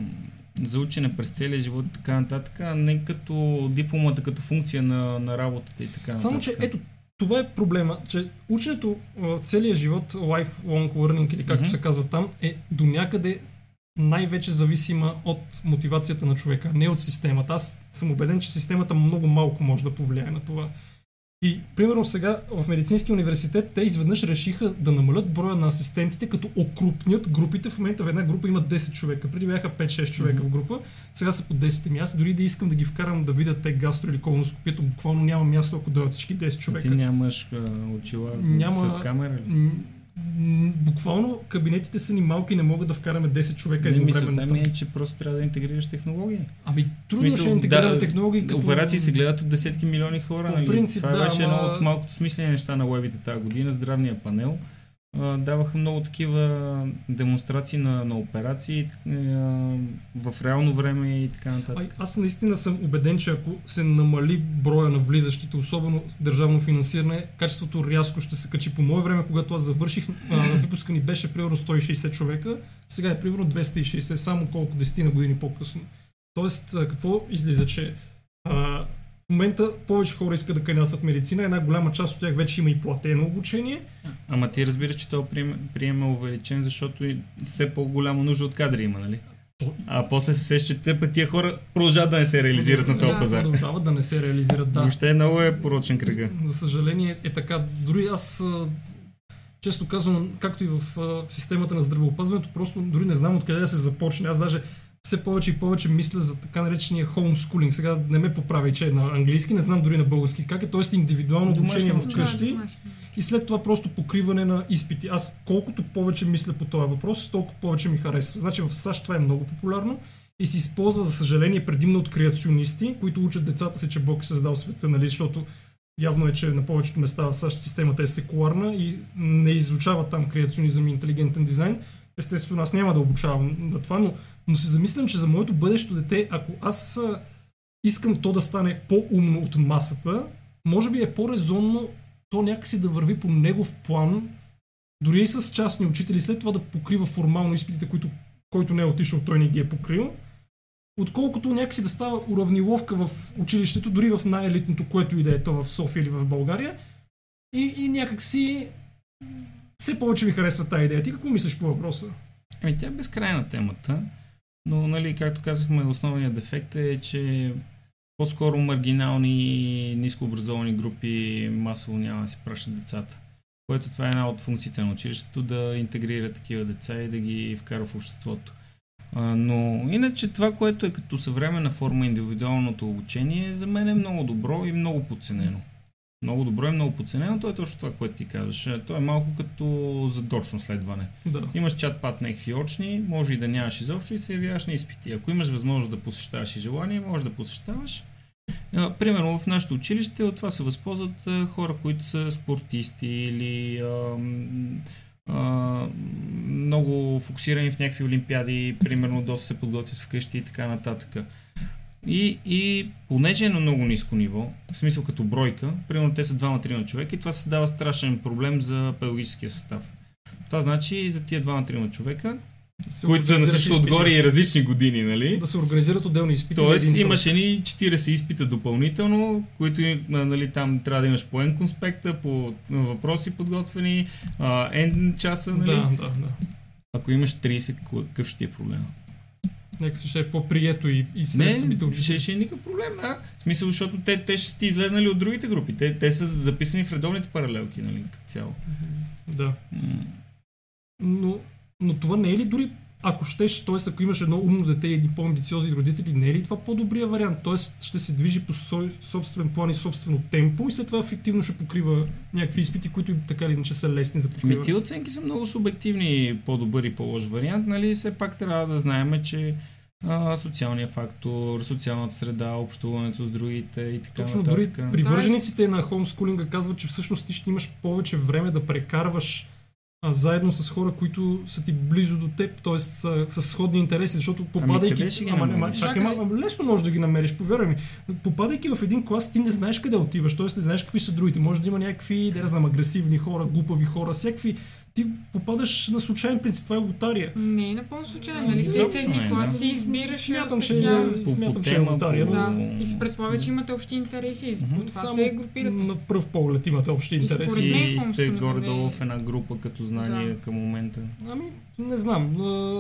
за учене през целия живот и така нататък, а не като дипломата, като функция на, на работата и така нататък. Само, че ето, това е проблема, че ученето целия живот, lifelong learning или както mm-hmm. се казва там, е до някъде най-вече зависима от мотивацията на човека, не от системата. Аз съм убеден, че системата много малко може да повлияе на това. И, примерно сега в Медицинския университет те изведнъж решиха да намалят броя на асистентите, като окрупнят групите. В момента в една група има десет човека. Преди бяха пет-шест човека mm-hmm. в група, сега са по десет. Ми аз дори да искам да ги вкарам да видят те гастро или колоноскопията, буквално няма място, ако дойдат всички десет човека. Ти нямаш очила няма... с камера? Буквално кабинетите са ни малки, не могат да вкараме десет човека едновременно. Мисълта ми е, че просто трябва да интегрираш технологии. Ами трудно мисъл, ще интегрираме да, технологии. Като... Операции се гледат от десетки милиони хора. Нали? Принцип, това да, беше ама... едно от малкото смислени неща на уебите тази година. Здравния панел. А, даваха много такива демонстрации на, на операции а, в реално време и така нататък. А, аз наистина съм убеден, че ако се намали броя на влизащите, особено с държавно финансиране, качеството рязко ще се качи. По мое време, когато аз завърших, випуска ни беше примерно сто и шейсет човека, сега е примерно двеста и шейсет, само колко десет години по-късно. Тоест, а, какво излиза, че а, в момента повече хора искат да кандидатстват медицина, една голяма част от тях вече има и платено обучение. Ама ти разбираш, че този прием е увеличен, защото и все по-голяма нужда от кадри има, нали? То... А после се сещате, пък тия хора продължават да не се реализират да, на този да, пазар. Продължават да не се реализират, да. Въобще много е порочен кръга. За съжаление е така. Дори аз, често казвам, както и в системата на здравеопазването, просто дори не знам откъде да се започне. Аз даже все повече и повече мисля за така наречения homeschooling. Сега не ме поправи, че е на английски, не знам дори на български как е, т.е. индивидуално обучение вкъщи да, и след това просто покриване на изпити. Аз колкото повече мисля по този въпрос, толкова повече ми харесва. Значи в САЩ това е много популярно и се използва, за съжаление, предимно от креационисти, които учат децата си, че Бог е създал света, нали, защото явно е, че на повечето места в САЩ системата е секуларна и не изучава там креационизъм и интелигентен дизайн. Естествено, аз няма да обучавам на това, но, но се замислям, че за моето бъдещо дете, ако аз искам то да стане по-умно от масата, може би е по-резонно то някакси да върви по негов план, дори и с частни учители, след това да покрива формално изпитите, които, който не е отишъл, той не ги е покрил, отколкото някакси да става уравниловка в училището, дори в най-елитното, което и да е то в София или в България, и, и някакси все повече ми харесва тази идея. Ти какво мислиш по въпроса? Ами тя е безкрайна темата, но нали, както казахме, основният дефект е, че по-скоро маргинални, нискообразовани групи масово няма да се пращат децата. Което това е една от функциите на училището, да интегрира такива деца и да ги вкара в обществото. Но иначе това, което е като съвременна форма индивидуалното обучение, за мен е много добро и много подценено. Много добро и много подценено, то е точно това, което ти казваш. То е малко като задочно следване. Да. Имаш чат-пат някакви очни, може и да нямаш изобщо и се явяваш на изпити. Ако имаш възможност да посещаваш и желание, може да посещаваш. Примерно в нашето училище от това се възползват хора, които са спортисти или а, а, много фокусирани в някакви олимпиади, примерно доста се подготвят вкъщи и така нататък. И, и понеже е на много ниско ниво, в смисъл като бройка, примерно те са двама-трима човека и това създава страшен проблем за педагогическия състав. Това значи за тия двама-трима човека, които са на също отгоре и различни години, нали? Да се организират отделни изпити. Тоест имаше ни четиридесет изпита допълнително, които нали, там трябва да имаш по N конспекта, по въпроси подготвени, N часа, нали? Да, да, да. Ако имаш тридесет, какъв ще е проблема? Някак ще е по-прието и, и след самите учители. Не, ще е никакъв проблем, да. В смисъл, защото те, те ще ти излезнали от другите групи. Те, те са записани в редовните паралелки, нали, цяло. Да. М- но, но това не е ли дори, ако щеш, т.е. ако имаш едно умно дете и едни по-амбициозни родители, не е ли това по-добрия вариант? Т.е. ще се движи по собствен план и собствено темпо и след това ефективно ще покрива някакви изпити, които така или иначе са лесни за покриване. Ами ти оценки са много субективни, по-добър и по-лош вариант, нали? Все пак трябва да знаем, че а, социалния фактор, социалната среда, общуването с другите и така точно, нататък. Точно, дори привържениците на хоумскулинга казват, че всъщност ти ще имаш повече време да прекарваш а заедно с хора, които са ти близо до теб, т.е. с, с сходни интереси, защото попадайки... Ами, ги ама, ама, чакай, ама, лесно можеш да ги намериш, повярвай ми. Попадайки в един клас, ти не знаеш къде отиваш, т.е. не знаеш какви са другите. Може да има някакви, да не знам, агресивни хора, глупави хора, всякакви. Ти попадаш на случайен принцип, това е лотария. Не, напълно случайно, нали? Всеки клас си избираш ли специалност? Смятам, че е лотария. Да, и се предполага, че имате общи интереси, за това се групирате. На пръв поглед имате общи интереси. И сте горе-долу в една група като знание към момента. Ами, не знам.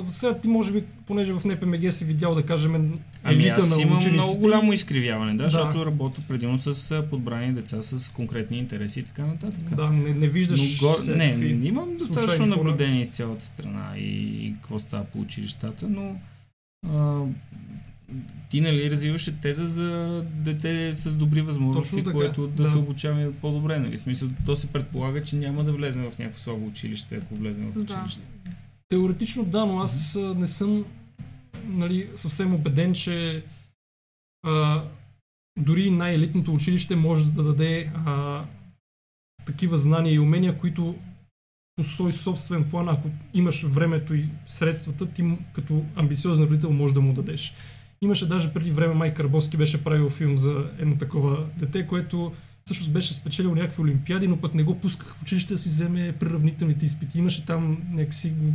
Сега ти може би, понеже в НПМГ си видял, да кажем, елита на учениците. Ами аз имам много голямо изкривяване, да, защото работя предимно с подбрани деца с конкретни интереси и така нататък. Да, не виждаш. Не, имам достатъчно наблюдение из цялата страна и какво става по училищата, но а, ти нали развиваше теза за дете с добри възможности, което да, да се обучава по-добре, нали? В смисъл, то се предполага, че няма да влезем в някакво слабо училище, ако влезем в училище. Да. Теоретично да, но аз а, не съм нали, съвсем убеден, че а, дори най-елитното училище може да даде а, такива знания и умения, които по свой собствен план, ако имаш времето и средствата, ти като амбициозен родител може да му дадеш. Имаше даже преди време, Майк Карбовски беше правил филм за едно такова дете, което всъщност беше спечелил някакви олимпиади, но пък не го пусках в училище да си вземе приравнителните изпити. Имаше там някакси го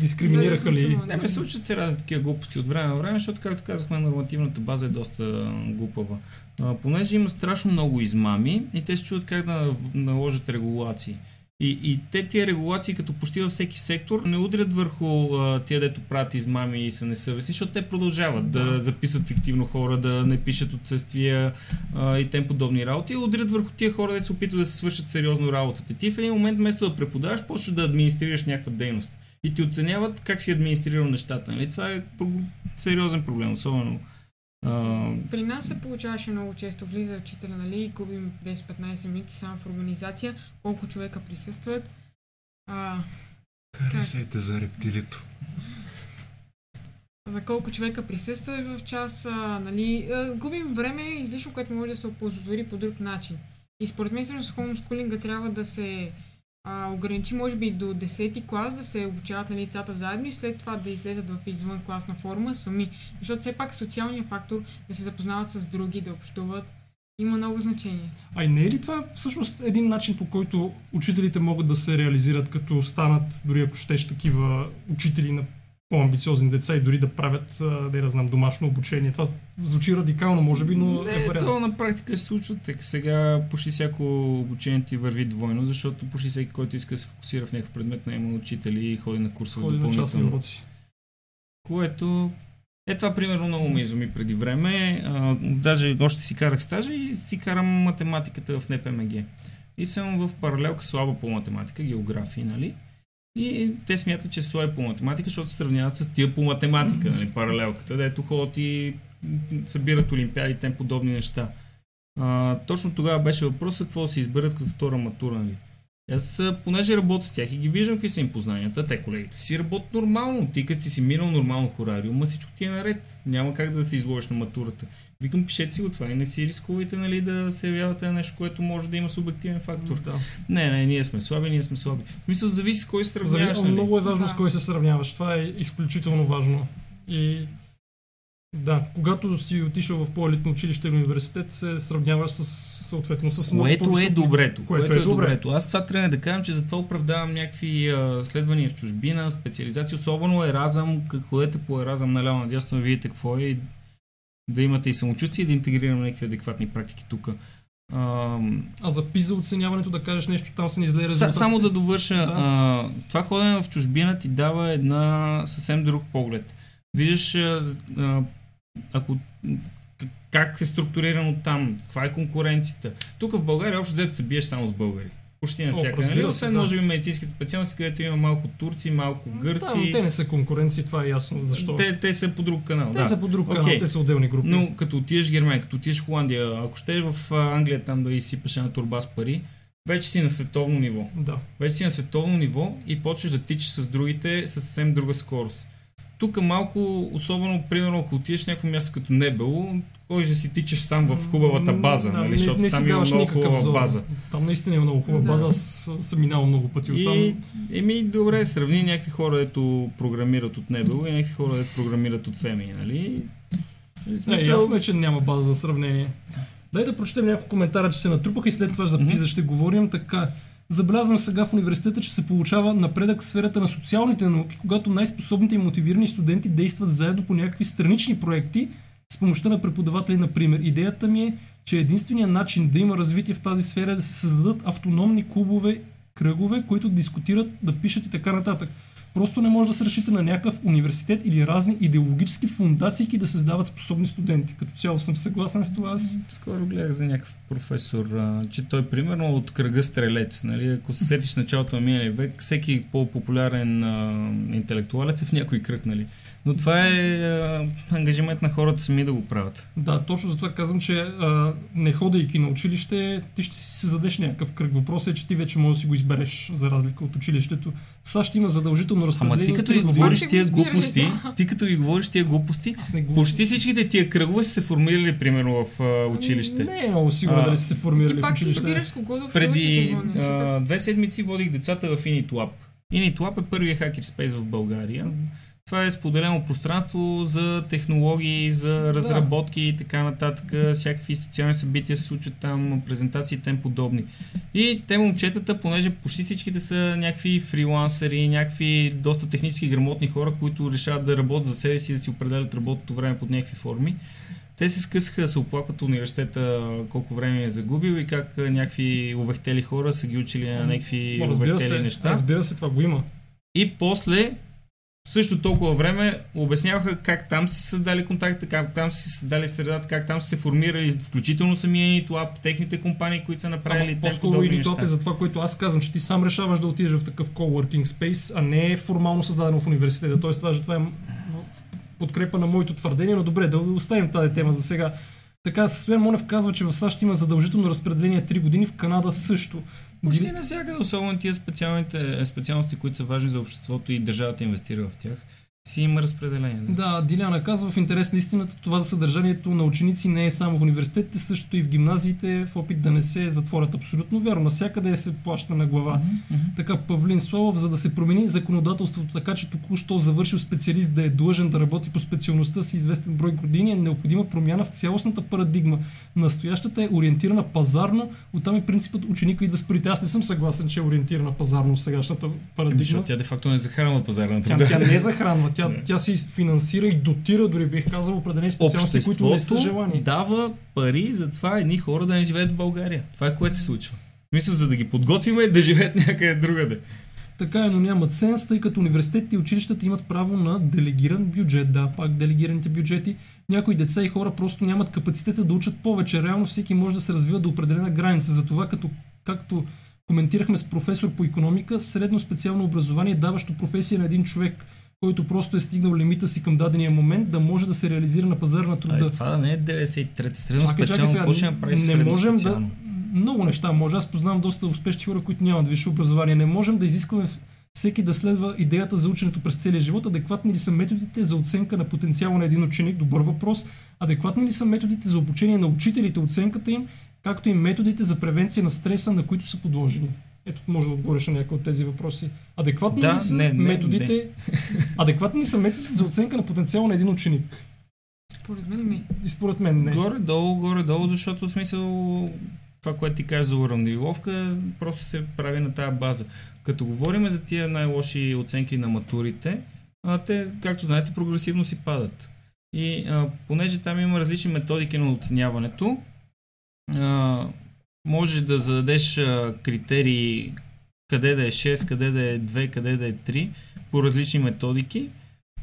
дискриминираха да, ли? Не, ме случат се разни такива глупости от време на време, защото, както казахме, нормативната база е доста глупава. А, понеже има страшно много измами и те се чудят как да наложат регулации. И, и те тия регулации, като почти във всеки сектор, не удрят върху а, тия, дето правят измами и са несъвестни, защото те продължават да, да записват фиктивно хора, да не пишат отсъствия а, и тем подобни работи, и удрят върху тия хора, дето се опитват да се свършат сериозно работата. Ти в един момент, вместо да преподаваш, почваш да администрираш някаква дейност. И ти оценяват как си администрирал нещата. Нали? Това е сериозен проблем, особено. Uh... При нас се получаваше много често, влиза учителя, нали, губим десет-петнадесет минути само в организация, колко човека присъстват. Uh, Харесайте за рептилито. За колко човека присъстват в час, а, нали, а, губим време излишно, което може да се оползотвори по друг начин. И според мен, с хоумскулинга трябва да се а, ограничи може би до десети клас да се обучават на лицата заедно и след това да излезат в извънкласна форма сами. Защото все пак социалният фактор да се запознават с други, да общуват, има много значение. А и не е ли това всъщност един начин, по който учителите могат да се реализират, като станат, дори ако щеш, такива учители на по-амбициозни деца и дори да правят, не да знам, домашно обучение? Това звучи радикално, може би, но не, е вариант. Това на практика се случва, така сега почти всяко обучение ти върви двойно, защото почти всеки, който иска да се фокусира в някакъв предмет, наема учители и ходи на курсове допълнително. Ходи на частни уроци. Което... Е, това примерно много ме изуми преди време. А, даже още си карах стажа и си карам математиката в НПМГ. И съм в паралелка слаба по математика, география, нали? И те смятат, че слаби по математика, защото се сравняват с тия по математика, нали, паралелката, дето ходят и събират олимпиади и тем подобни неща. А, точно тогава беше въпросът какво да се изберат като втора матура, нали? Аз, понеже работя с тях и ги виждам какви са им познанията, те колегите си работят нормално, ти като си си минал нормално хорариума, всичко ти е наред, няма как да се изложиш на матурата. Викам, пишете си го това и не си рискувайте, нали, да се явявате на нещо, което може да има субективен фактор. Да. Не, не, ние сме слаби, ние сме слаби. В смисъл, зависи с кой се сравняваш. Нали? Много е важно да. С кой се сравняваш, това е изключително важно. И да, когато си отишъл в по-елитно училище или университет, се сравняваш с, съответно с много по-високо. Което е добрето. Което, което е добрето. Аз това трябва да кажам, че затова оправдавам някакви а, следвания в чужбина, специализации, особено еразъм, ходете по еразъм наляво надясно, видите какво е, да имате и самочувствие и да интегрираме някакви адекватни практики тук. А, а за пиза оценяването да кажеш нещо, там се не излезе резултатите. Само да довърша, да. А, това ходене в чужбина ти дава една съвсем друг поглед. Виждаш а, а, Ако, как е структурирано там, каква е конкуренцията. Тук в България общо взето се биеш само с българи. Почти на всяка. Нали? Освен, да. Може би, медицинските специалности, където има малко турци, малко гърци. Да, но те не са конкуренции, това е ясно. Защо? Те, те са по друг канал. Те да. са по друг канал, okay. Те са отделни групи. Но като отидеш в Германия, като отидеш в Холандия, ако ще в Англия там да изсипеш една турба с пари, вече си на световно ниво. Да. Вече си на световно ниво и почваш да тичаш с другите със съвсем друга скорост. Тук малко, особено, примерно, ако отидеш в някакво място като Небело, ходиш да си тичаш сам в хубавата база, да, нали, не, защото не там има много хубава зон. База. Там наистина има много хубава да. База, аз съм минал много пъти и, оттам. Еми, добре, сравни някакви хора, дето програмират от Небело и някакви хора, дето програмират от Феми, нали? Е, ясно е, че няма база за сравнение. Дай да прочетем няколко коментара, че се натрупах и след това за пиза ще говорим така. Забелязвам сега в университета, че се получава напредък в сферата на социалните науки, когато най-способните и мотивирани студенти действат заедно по някакви странични проекти с помощта на преподаватели, например. Идеята ми е, че единственият начин да има развитие в тази сфера е да се създадат автономни клубове, кръгове, които дискутират, да пишат и така нататък. Просто не може да се решите на някакъв университет или разни идеологически фундации да създават способни студенти. Като цяло съм съгласен с това. Скоро гледах за някакъв професор, че той примерно от кръга стрелец. Нали? Ако се сетиш началото на миналия век, всеки по-популярен а, интелектуалец е в някой кръг. Нали? Но това е а, ангажимент на хората сами да го правят. Да, точно затова казвам, че а, не ходейки на училище, ти ще си създадеш някакъв кръг. Въпросът е, че ти вече можеш да си го избереш, за разлика от училището. САЩ има задължително разпределение. Ама ти като и говориш тия глупости, ти като и говориш тия глупости, почти всичките тия кръгове са се формирали, примерно, в а, училище. Не е много сигурно дали са се формирали в училище. Преди а, две седмици водих децата в InitLab. InitLab е първият хакерспейс в България. Това е споделено пространство за технологии, за разработки и така нататък. Всякакви социални събития се случват там, презентации и тем подобни. И те момчетата, понеже почти всичките са някакви фрилансери, някакви доста технически грамотни хора, които решават да работят за себе си, да си определят работното време под някакви форми. Те се скъсаха да се оплакват в университета колко време е загубил и как някакви увехтели хора са ги учили на някакви увехтели неща. Разбира се, това го има. И после... Също толкова време обясняваха как там са създали контакта, как там са създали средата, как там са се формирали, включително самия InitLab, техните компании, които са направили тези подобни неща. По-скоро InitLab е за това, което аз казвам, че ти сам решаваш да отидеш в такъв coworking space, а не е формално създадено в университета. Тоест това, това е подкрепа на моето твърдение, но добре, да оставим тази тема за сега. Така, Свер Монев казва, че в САЩ има задължително разпределение три години, в Канада също. Почти навсякъде, особено тия специалните специалности, които са важни за обществото и държавата инвестира в тях. си има разпределение. Не? Да, Диляна казва, в интерес на истината, това за съдържанието на ученици не е само в университетите, същото и в гимназиите, в опит да не се затворят. Абсолютно вярно, навсякъде се плаща на глава. Mm-hmm. Така, Павлин Славов, за да се промени законодателството, така че току-що завършил специалист да е длъжен да работи по специалността си известен брой години, е необходима промяна в цялостната парадигма. Настоящата е ориентирана пазарно, оттам и принципът ученика идва според. Аз не съм съгласен, че е ориентирана пазарно сегашната парадигма. Защото тя де факто не захранва пазарната. Тя, тя не захранва. Тя, тя се финансира и дотира, дори бих казал, определени специалности, които не са желани. Дава пари за това едни хора да не живеят в България. Това е което се случва. Мисля, за да ги подготвим и да живеят някъде другаде. Така е, но нямат сенс, тъй като университетите и училищата имат право на делегиран бюджет. Да, пак делегираните бюджети. Някои деца и хора просто нямат капацитета да учат повече. Реално всеки може да се развива до определена граница. Затова, като, както коментирахме с професор по икономика, средно специално образование, даващо професия на един човек, който просто е стигнал лимита си към дадения момент, да може да се реализира на пазара на труда. А, това да не е деветдесет и трета средно специално, какво ще направи средно специално? Да, много неща може. Аз познавам доста успешни хора, които нямат висше образование. Не можем да изискваме всеки да следва идеята за ученето през целия живот. Адекватни ли са методите за оценка на потенциала на един ученик? Добър въпрос. Адекватни ли са методите за обучение на учителите, оценката им, както и методите за превенция на стреса, на които са подложени? Ето, може да отговориш на някои от тези въпроси. Адекватни да, ли са не, не, методите? Не. Адекватни ли са методите за оценка на потенциала на един ученик? Според мен не. И според мен не. Горе-долу, горе-долу, защото в смисъл това, което ти кажа за уравниловка, просто се прави на тая база. Като говорим за тия най-лоши оценки на матурите, а те, както знаете, прогресивно си падат. И а, понеже там има различни методики на оценяването, а, можеш да зададеш а, критерии къде да е шест, къде да е две, къде да е три по различни методики,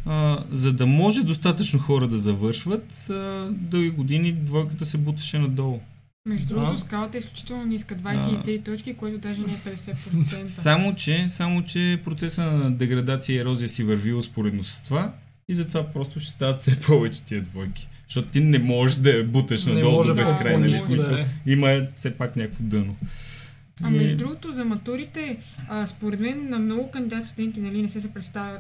а, за да може достатъчно хора да завършват. А, дълги години двойката се буташе надолу. Между да. другото, скалата е изключително ниска, двадесет и три а... точки, което даже не е петдесет процента. Само че, само че процеса на деградация и ерозия си върви успоредно с това и затова просто ще стават все повече тия двойки. Защото ти не можеш да буташ надолу до безкрай, да, нали да, смисъл. Да. Има все пак някакво дъно. А между другото, за матурите, а, според мен на много кандидат студенти, нали, не се са представили,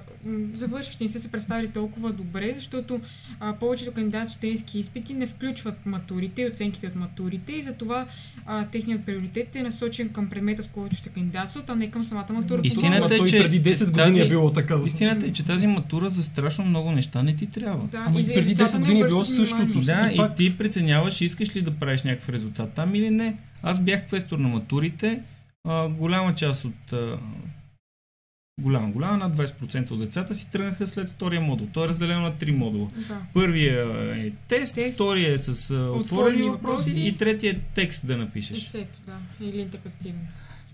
завършващи не се са представили толкова добре, защото а, повечето кандидат студентски изпити не включват матурите и оценките от матурите и затова а, техният приоритет е насочен към предмета, с който ще кандидатстват, а не към самата матура. Истината е, че преди десет години тази, е било така. Истината е, че тази матура за страшно много неща не ти трябва. Да, ама и преди десет години е било същото. Да, и, пак... и ти преценяваш, искаш ли да правиш някакъв резултат там или не. Аз бях квестор на матурите, а, голяма част от... А, голяма, голяма, над двадесет процента от децата си тръгнаха след втория модул. Той е разделен на три модула. Да. Първия е тест, тест, втория е с а, отворени въпроси и третия е текст да напишеш. Сето, да. Или интерпретативно.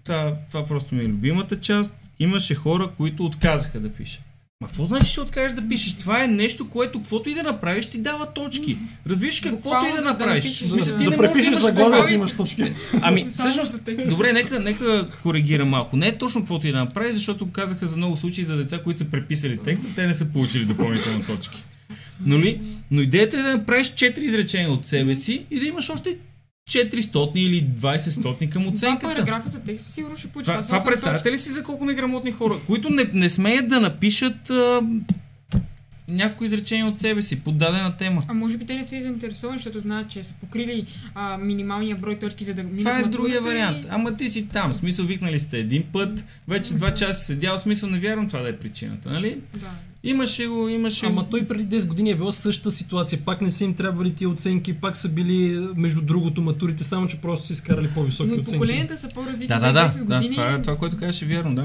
Това, това просто ми е любимата част. Имаше хора, които отказаха да пишат. Ма какво значи ще откажеш да пишеш? Това е нещо, което каквото и да направиш ти дава точки. Разбираш каквото и да направиш. Да, мисля, да, ти да не препишеш да заглавието, имаш точки. Ами всъщност, добре, нека, нека коригира малко. Не е точно каквото и да направиш, защото казаха за много случаи за деца, които са преписали текста, те не са получили допълнителни точки. Но, ли? Но идеята е да направиш четири изречения от себе си и да имаш още четиристотни или двадесет стотни към оценката. Два параграфа за текст сигурно ще получава. Това, това представяте ли си за колко неграмотни хора, които не, не смеят да напишат а, някои изречения от себе си по дадена тема? А може би те не са и заинтересовани, защото знаят, че са покрили а, минималния брой точки, за да минат матурата. Това е другия вариант. И... Ама ти си там, в смисъл викнали сте един път, вече два часа седял, в смисъл не вярвам това да е причината, нали? Да. Имаше го, имаше. Ама той преди десет години е била същата ситуация. Пак не са им трябвали тия оценки, пак са били между другото матурите, само че просто са изкарали по-високи но оценки. Но поколенията са по-различни. Да, да, да, десет години. Да, това е това, което казваш, е вярно, да.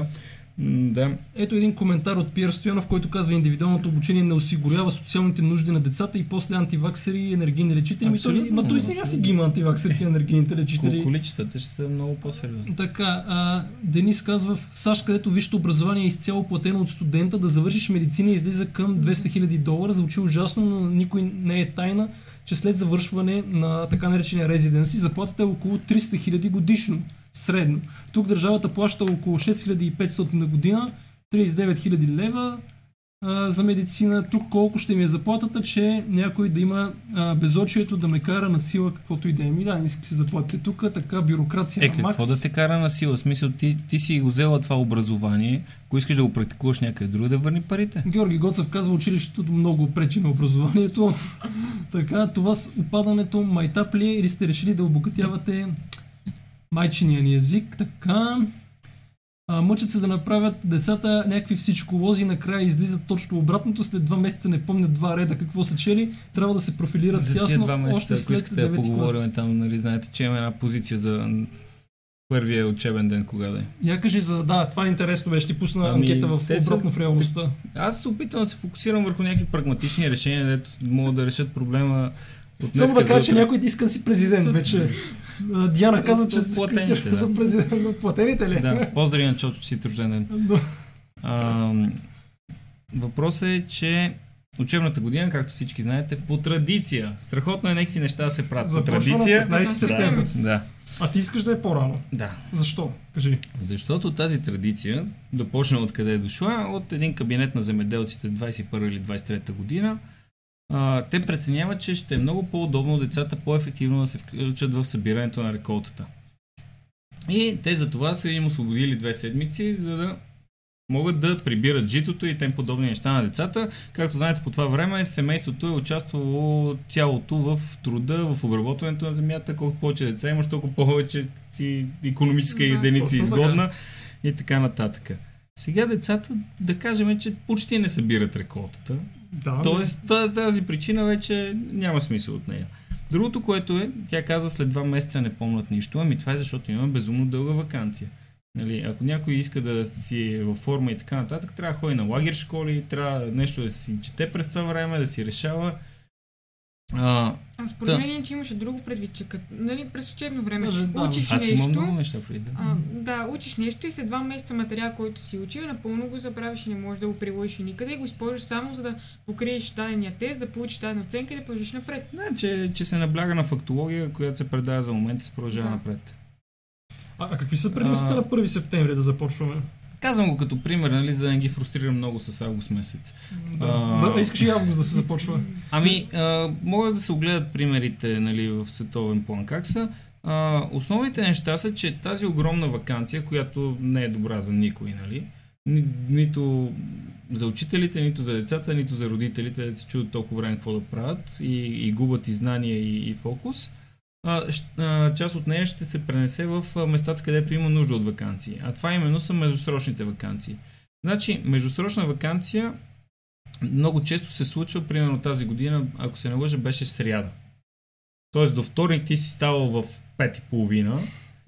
М, да. Ето един коментар от Пиер Стоянов, който казва: индивидуалното обучение не осигурява социалните нужди на децата и после антиваксери и енергийни лечители. Ами той, ма той сега си ги има антиваксерите и енергийните лечители. Количествата ще са много по-сериозни. Така, а, Денис казва: в САЩ, където висшето образование е изцяло платено от студента, да завършиш медицина излиза към двеста хиляди долара. Звучи ужасно, но никой не е тайна, че след завършване на така наречения резиденси заплатата е около триста хиляди годишно. Средно. Тук държавата плаща около шест хиляди и петстотин на година, тридесет и девет хиляди лева, а, за медицина, тук колко ще ми е заплатата, че някой да има а, безочието да ме кара на сила каквото и да ми. Да, не иска се заплатите тук, така бюрокрация е, на макс. Е, какво да те кара на сила? В смисъл, ти, ти си го взела това образование, ако искаш да го практикуваш някъде друго, да върни парите. Георги Гоцев казва, училището много пречи на образованието. Така, това с опадането майтап ли е, или сте решили да обогатявате майчиния ни език? Така... Мъчат се да направят децата някакви всичколози и накрая излизат точно обратното. След два месеца не помнят два реда какво са чели. Трябва да се профилират за ясно два месеца, още след девети клас. Да поговорим там, нали, знаете, че имаме една позиция за първия учебен ден, кога да е. Я кажи за... Да, това е интересно, бе. Ще ти пусна ами, анкета в обратно в реалността. Аз се опитвам да се фокусирам върху някакви прагматични решения, дето могат да решат проблема от днес. Само да кажа, че някой иска да си президент вече. Диана каза, че са да. Президент от платените ли? Да, поздрави на Чочо, че си рожден ден. Въпросът е, че учебната година, както всички знаете, по традиция. Страхотно е някакви неща да се правят. По традиция. петнайсети септември. Да. А ти искаш да е по-рано? Да. Защо? Кажи. Защото тази традиция, да почне откъде е дошла, от един кабинет на земеделците двайсет и първа или двайсет и трета година, Uh, те преценяват, че ще е много по-удобно децата по-ефективно да се включат в събирането на реколтата. И те за това са им освободили две седмици, за да могат да прибират житото и тем подобни неща на децата. Както знаете, по това време семейството е участвало цялото в труда, в обработването на земята. Колкото повече деца имаш, толкова повече си икономическа единица изгодна и така нататък. Сега децата, да кажем, че почти не събират реколтата. Да, тоест тази причина вече няма смисъл от нея. Другото, което е, тя казва, след два месеца не помнят нищо, ами това е защото има безумно дълга ваканция. Нали, ако някой иска да си във форма и така нататък, трябва да ходи на лагер школи, трябва нещо да си чете през това време, да си решава. А, а според мен е, че имаше друго предвид, че като, нали, през учебно време да, да, учиш аз нещо, много неща преди, да. А, да, учиш нещо и след два месеца материал, който си учил, напълно го забравиш и не можеш да го приложиш никъде и го използваш само за да покриеш дадения тест, да получиш дадена оценка и да продължиш напред. Не, че, че се набляга на фактология, която се предава за момента и се продължава да. Напред. А, а какви са предимствата на първи септември да започваме? Казвам го като пример, нали, за да не ги фрустрирам много с август месец. Да, а, да искаш и август да се започва. Ами, а, могат да се огледат примерите, нали, в световен план как са. А, основните неща са, че тази огромна ваканция, която не е добра за никой, нали, ни, нито за учителите, нито за децата, нито за родителите, да се чудят толкова време какво да правят и, и губят и знания и, и фокус. Част от нея ще се пренесе в местата, където има нужда от ваканции. А това именно са междусрочните ваканции. Значи, междусрочна ваканция много често се случва, примерно тази година, ако се не лъжа, беше сряда. Тоест до вторник ти си ставал в пет и половина,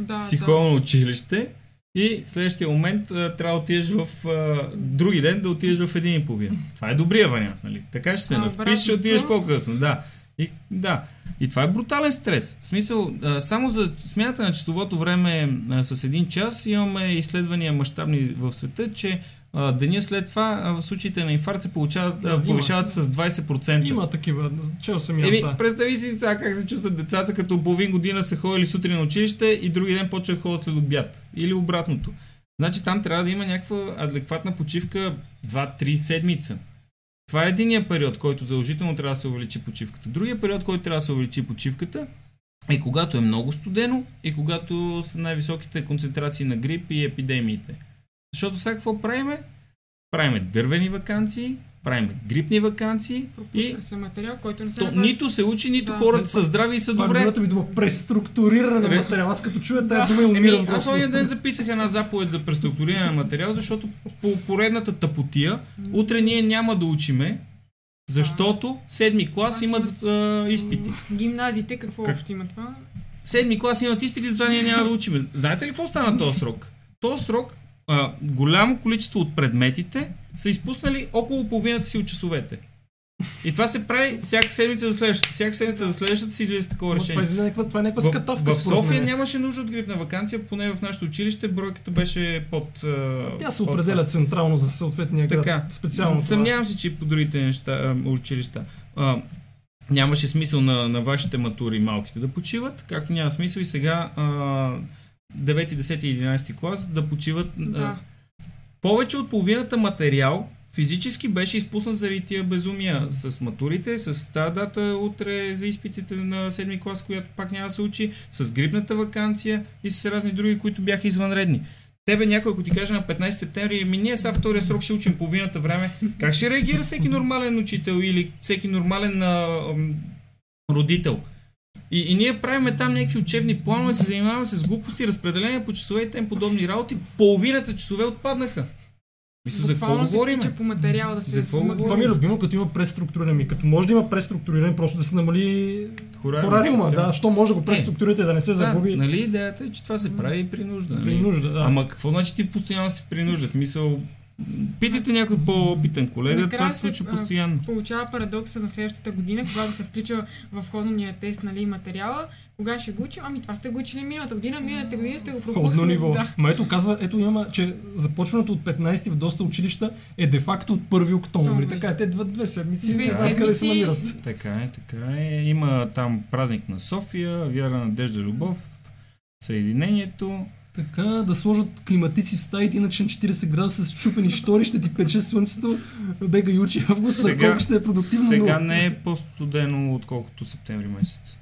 да, си ходил на училище и следващия момент а, трябва да отидеш в а, други ден да отидеш в един и половина. Това е добрия вариант, нали? Така ще се а, наспиш, ще отидеш по-късно, да. И, да, и това е брутален стрес. В смисъл, а, само за смяната на часовото време а, с един час имаме изследвания мащабни в света, че а, деня след това а, в случаите на инфаркт се получават, да, а, повишават има, с двайсет процента. Има такива, чел съм и аз. Еми, представи си това как се чувстват децата, като половин година са ходили сутрин на училище и други ден почва да ходят след обяд. Или обратното. Значи там трябва да има някаква адекватна почивка две-три седмица. Това е единия период, който задължително трябва да се увеличи почивката. Другия период, който трябва да се увеличи почивката, е когато е много студено и когато са най-високите концентрации на грип и епидемиите. Защото сега какво правиме? Правиме дървени ваканции, правиме грипни ваканции. Пропуска и се материал, който не се то, нито се учи, нито да, хората са здрави и са добре. Това е ми дума, преструктуриране на материал. Аз като чуя тая дума и умирам. Аз този ден записах една заповед за преструктуриране на материал, защото по поредната тъпотия, утре ние няма да учиме, защото седми клас а, имат а, изпити. Гимназиите какво как? Общо има това? Седми клас имат изпити, затова ние няма да учиме. Знаете ли какво стана този срок? Този срок А, голямо количество от предметите са изпуснали около половината си от часовете. И това се прави всяка седмица за следващата. Всяка седмица за следващата си излиза такова решение. Това е някаква скатовка. В, в София нямаше нужда от грипна ваканция, поне в нашето училище бройката беше под... А, тя се определя под... централно за съответния град. Така, специално съмнявам се, че по другите неща, а, училища. А, нямаше смисъл на, на вашите матури малките да почиват, както няма смисъл и сега... А, девети, десети и единайсети клас да почиват да. А, повече от половината материал Физически беше изпуснат заради тия безумия с матурите, с тази дата утре за изпитите на седми клас, която пак няма да се учи, с грипната ваканция и с разни други, които бяха извънредни. Тебе някой, ако ти каже на петнайсети септември, ми ние сега втория срок ще учим половината време, как ще реагира всеки нормален учител или всеки нормален а, ам, родител? И, и ние правиме там някакви учебни планове, се занимаваме с глупости, разпределения по часове и тем подобни работи, половината часове отпаднаха. Мисля, за какво говорим? Да се това ми е любимо, като има преструктуриране. Като може да има преструктуриране, просто да се намали хорариума. Да, що може да го преструктурите, да не се да, загуби. Нали идеята е, че това се прави и при нужда. Нали? При нужда, да. Ама какво значи ти постоянно си при нужда? В смисъл, питайте някой по-опитен колега, накрая това се случва постоянно. Получава парадокса на следващата година, когато се включва в ходния тест, нали, материала. Кога ще го учим? Ами това сте го учили миналата година, миналата година сте го пропуснали. Да. Ма ето казва, ето има, че започването от петнайсети в доста училища е де-факто от първи октомври. Така е, те две седмици, две седмици. Къде се намират. Така е, така е. Има там празник на София, вяра, надежда, любов, съединението. Така, да сложат климатици в стаите, иначе на четирийсет градуса с чупени штори, ще ти пече слънцето, бега и учи август, а колко ще е продуктивно. Сега но... не е по-студено, отколкото септември месец.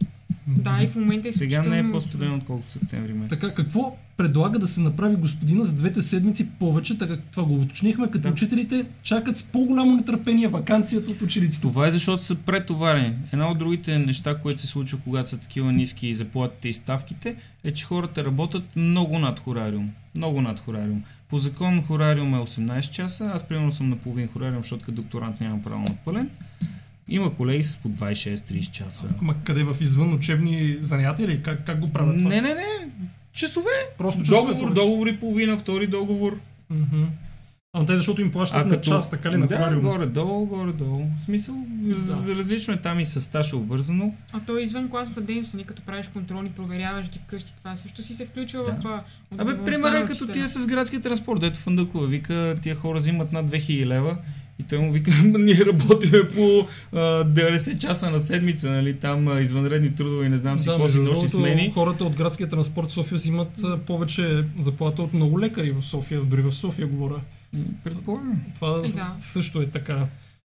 Да, и в момента е сега не е по-студено, отколкото септември месец. Така, какво предлага да се направи господина за двете седмици повече, така това го уточнихме, като да. Учителите чакат с по-голямо нетърпение ваканцията от учениците. Това е защото са претоварени. Една от другите неща, които се случва, когато са такива ниски заплатите и ставките, е, че хората работят много над хорариум. Много над хорариум. По закон хорариум е осемнайсет часа, аз примерно съм на половин хорариум, защото като докторант нямам право на пълен. Има колеги с по двайсет и шест до трийсет часа. Ама къде в извън учебни занятия или как, как го правят това? Не, не, не. Часове. Просто часове. Договор, договор и половина, втори договор. Mm-hmm. Ама те защото им плащат а, на като... час, така ли на хорариум? Да, горе-долу, горе-долу. В смисъл, да. Различно е там и с стаж обвързано. А то извън класната дейност, не като правиш контролни, проверяваш ги вкъщи, това също си се включва да. В... Абе, пример е като тия с градския транспорт, дето Фандъкова вика, тия хора взимат над две хиляди лева. И той му вика, ние работиме по а, деветдесет часа на седмица, нали, там а, извънредни трудове и не знам си какво си нощи смени. Хората от градския транспорт в София взимат а, повече заплата от много лекари в София, дори в София говоря. Предполагам. Това е, да. Също е така.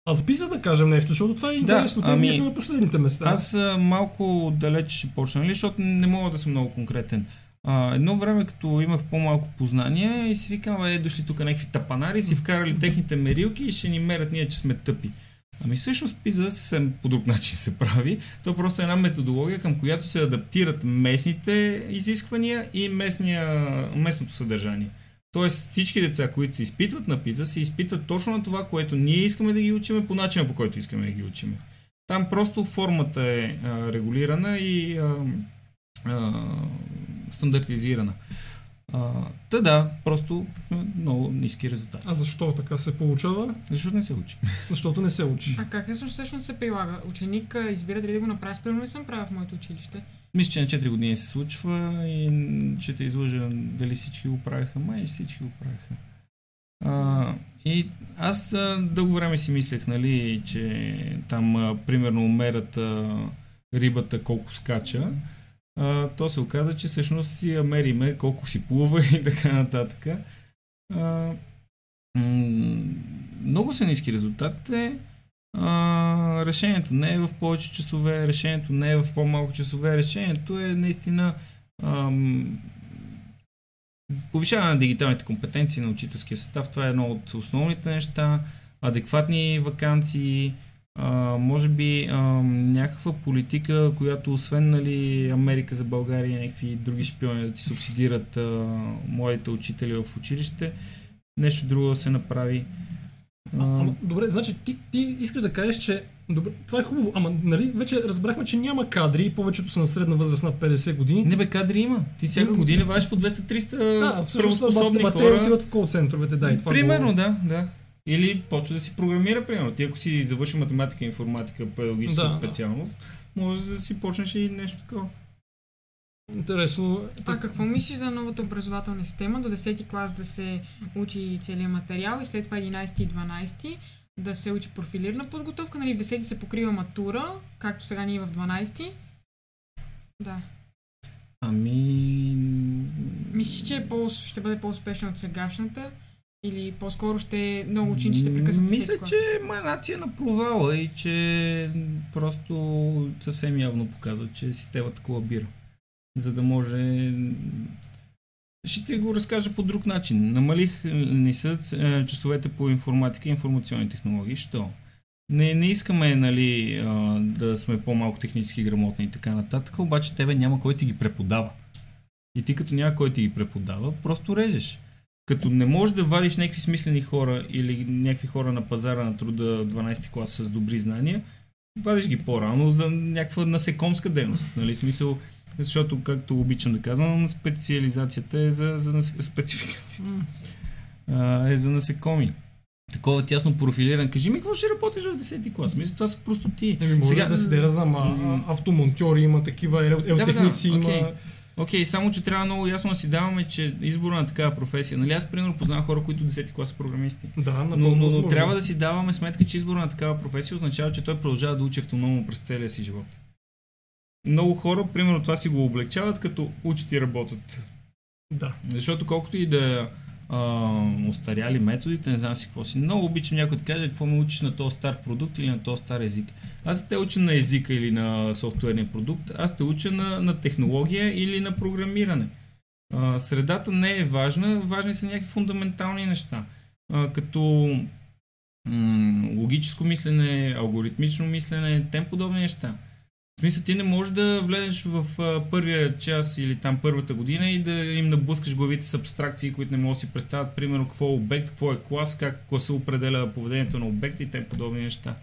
А записа да кажем нещо, защото това е интересно, да, ами, ние сме на последните места. Аз а, малко далеч ще почна, нали, защото не мога да съм много конкретен. Uh, едно време, като имах по-малко познания и си викам, е, дошли тук някакви тапанари, си вкарали техните мерилки и ще ни мерят ние, че сме тъпи. Ами всъщност пиза съвсем по друг начин се прави. То просто е една методология, към която се адаптират местните изисквания и местния, местното съдържание. Тоест всички деца, които се изпитват на пиза, се изпитват точно на това, което ние искаме да ги учиме, по начина, по който искаме да ги учиме. Там просто формата е а, регулирана и... А, а, стандартизирана. Та да, просто много ниски резултати. А защо така се получава? Защото не се учи. Защото не се учи. А как е всъщност се прилага? Ученик избира дали да го направи, спрямо не съм правил в моето училище. Мисля, че на четири години се случва и ще те излъжа дали всички го правиха, май всички го правиха. А, и аз дълго време си мислех, нали, че там а, примерно мерят а, рибата колко скача. А, то се оказа, че всъщност си мериме колко си плува и така нататък. А, много са ниски резултатите. А, решението не е в повече часове, решението не е в по-малко часове, решението е наистина ам, повишаване на дигиталните компетенции на учителския състав. Това е едно от основните неща. Адекватни ваканции. Uh, може би uh, някаква политика, която освен, нали, Америка за България и някакви други шпиони да ти субсидират uh, младите учители в училище, нещо друго да се направи. Uh... А, ама, добре, значи ти, ти искаш да кажеш, че добре, това е хубаво, ама нали вече разбрахме, че няма кадри и повечето са на средна възраст над петдесет години. Не бе, кадри има. Ти всяка година вадиш по двеста до триста правоспособни хора. Да, те отиват в колцентровете, да, и това. Примерно, го... да, да. Или почва да си програмира, примерно. Ти ако си завърши математика, информатика, педагогическа да, специалност, може да си почнеш и нещо такова. Интересно. А какво мислиш за новата образователна система? До десети клас да се учи целият материал и след това единайсети и дванайсети да се учи профилирана подготовка. Нали, в десети се покрива матура, както сега ние в дванайсети. Да. Ами... Мислиш, че е по- ще бъде по-успешна от сегашната? Или по-скоро ще много учени ще прекъсват? Мисля, че е еманация на провала и че просто съвсем явно показва, че системата колабира. За да може... Ще ти го разкажа по друг начин. Намалих ни са часовете по информатика и информационни технологии. Що? Не, не искаме, нали, да сме по-малко технически грамотни и така нататък, обаче тебе няма кой ти ги преподава. И ти като няма кой ти ги преподава, просто режеш. Като не можеш да вадиш някакви смислени хора или някакви хора на пазара на труда дванайсети клас с добри знания, вадиш ги по-рано за някаква насекомска дейност, нали, смисъл, защото, както обичам да казвам, специализацията е за, за нас... спецификация, а, е за насекоми. Такова тясно профилиран. Кажи ми, какво ще работиш в десети клас? Мисля, това са просто ти. Не, може сега... да се деразам, автомонтьори има такива, елтехници да, да, да. Има... Okay. Окей, okay, само че трябва много ясно да си даваме, че избора на такава професия. Нали, аз примерно познавам хора, които десети клас са програмисти. Да, но, но трябва да си даваме сметка, че избора на такава професия означава, че той продължава да учи автономно през целия си живот. Много хора, примерно, това си го облегчават, като учат и работят. Да. Защото колкото и да а, остаряли методите, не знам си какво си. Много обичам някой да каже, какво ме учиш на този стар продукт или на този стар език. Аз те уча на езика или на софтуерния продукт, аз те уча на, на технология или на програмиране. А, средата не е важна, важни са някакви фундаментални неща, а, като м- логическо мислене, алгоритмично мислене, тем подобни неща. В смисъл, ти не можеш да влезеш в а, първия час или там първата година и да им набускаш главите с абстракции, които не могат да си представят, примерно какво е обект, какво е клас, как класа определя поведението на обекта и тем подобни неща.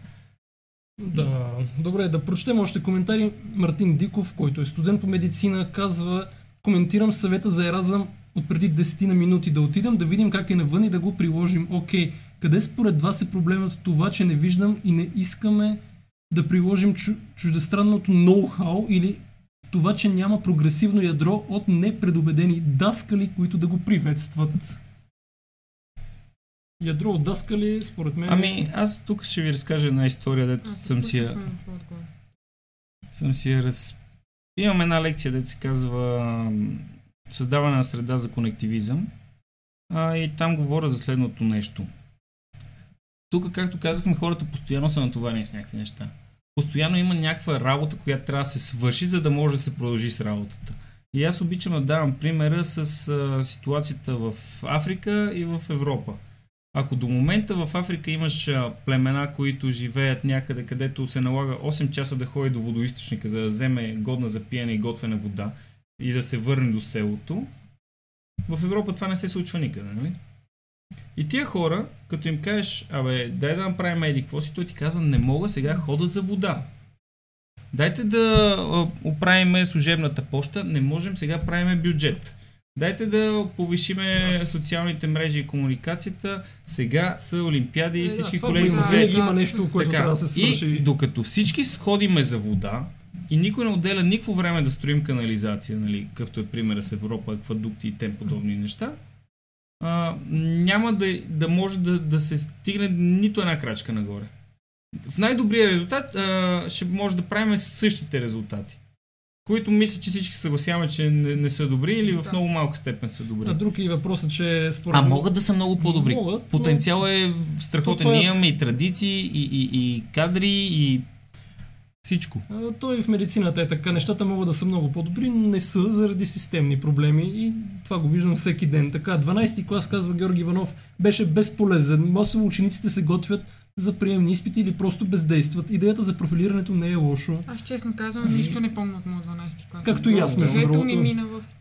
Да, добре, да прочетем още коментари. Мартин Диков, който е студент по медицина, казва: коментирам съвета за Еразъм от преди десетина минути, да отидем да видим как е навън и да го приложим. Окей, къде според вас е проблемът от това, че не виждам и не искаме да приложим чу- чуждестранното ноу-хау или това, че няма прогресивно ядро от непредубедени даскали, които да го приветстват? Ядро от даскали, според мен... Ами, аз тук ще ви разкажа една история, дето аз съм си я... Съм си я раз... Имам една лекция, дето се казва Създаване на среда за конективизъм, а, и там говоря за следното нещо. Тук, както казахме, хората постоянно са натоварени с някакви неща. Постоянно има някаква работа, която трябва да се свърши, за да може да се продължи с работата. И аз обичам да давам примера с а, ситуацията в Африка и в Европа. Ако до момента в Африка имаш а, племена, които живеят някъде, където се налага осем часа да ходи до водоизточника, за да вземе годна за пиене и готвена вода и да се върне до селото, в Европа това не се случва никъде, нали? И тия хора, като им кажеш, абе, дай да направим еди какво си, той ти казва, не мога, сега хода за вода. Дайте да оправим служебната поща, не можем, сега правим бюджет. Дайте да повишиме социалните мрежи и комуникацията, сега са олимпиади и всички е, да, колеги са заети. Има нещо, което така, трябва да се свърши. И докато всички сходиме за вода и никой не отделя никакво време да строим канализация, нали, какъвто е примера с Европа, аквадукти и тем подобни неща, Uh, няма да, да може да, да се стигне нито една крачка нагоре. В най-добрия резултат uh, ще може да правим същите резултати, които мисля, че всички съгласяваме, че не, не са добри или в да. много малка степен са добри. А друг е въпросът, че... Според... А могат да са много по-добри. Могат, потенциал е страхотен. Ние имаме и традиции, и, и, и кадри, и всичко. А, той в медицината е така. Нещата могат да са много по-добри, но не са заради системни проблеми и това го виждам всеки ден. Така, дванайсети клас, казва Георги Иванов, беше безполезен. Масово учениците се готвят за приемни изпити или просто бездействат. Идеята за профилирането не е лошо. Аз честно казвам, нищо не помня от моя дванайсети клас. Както и аз ме вървам.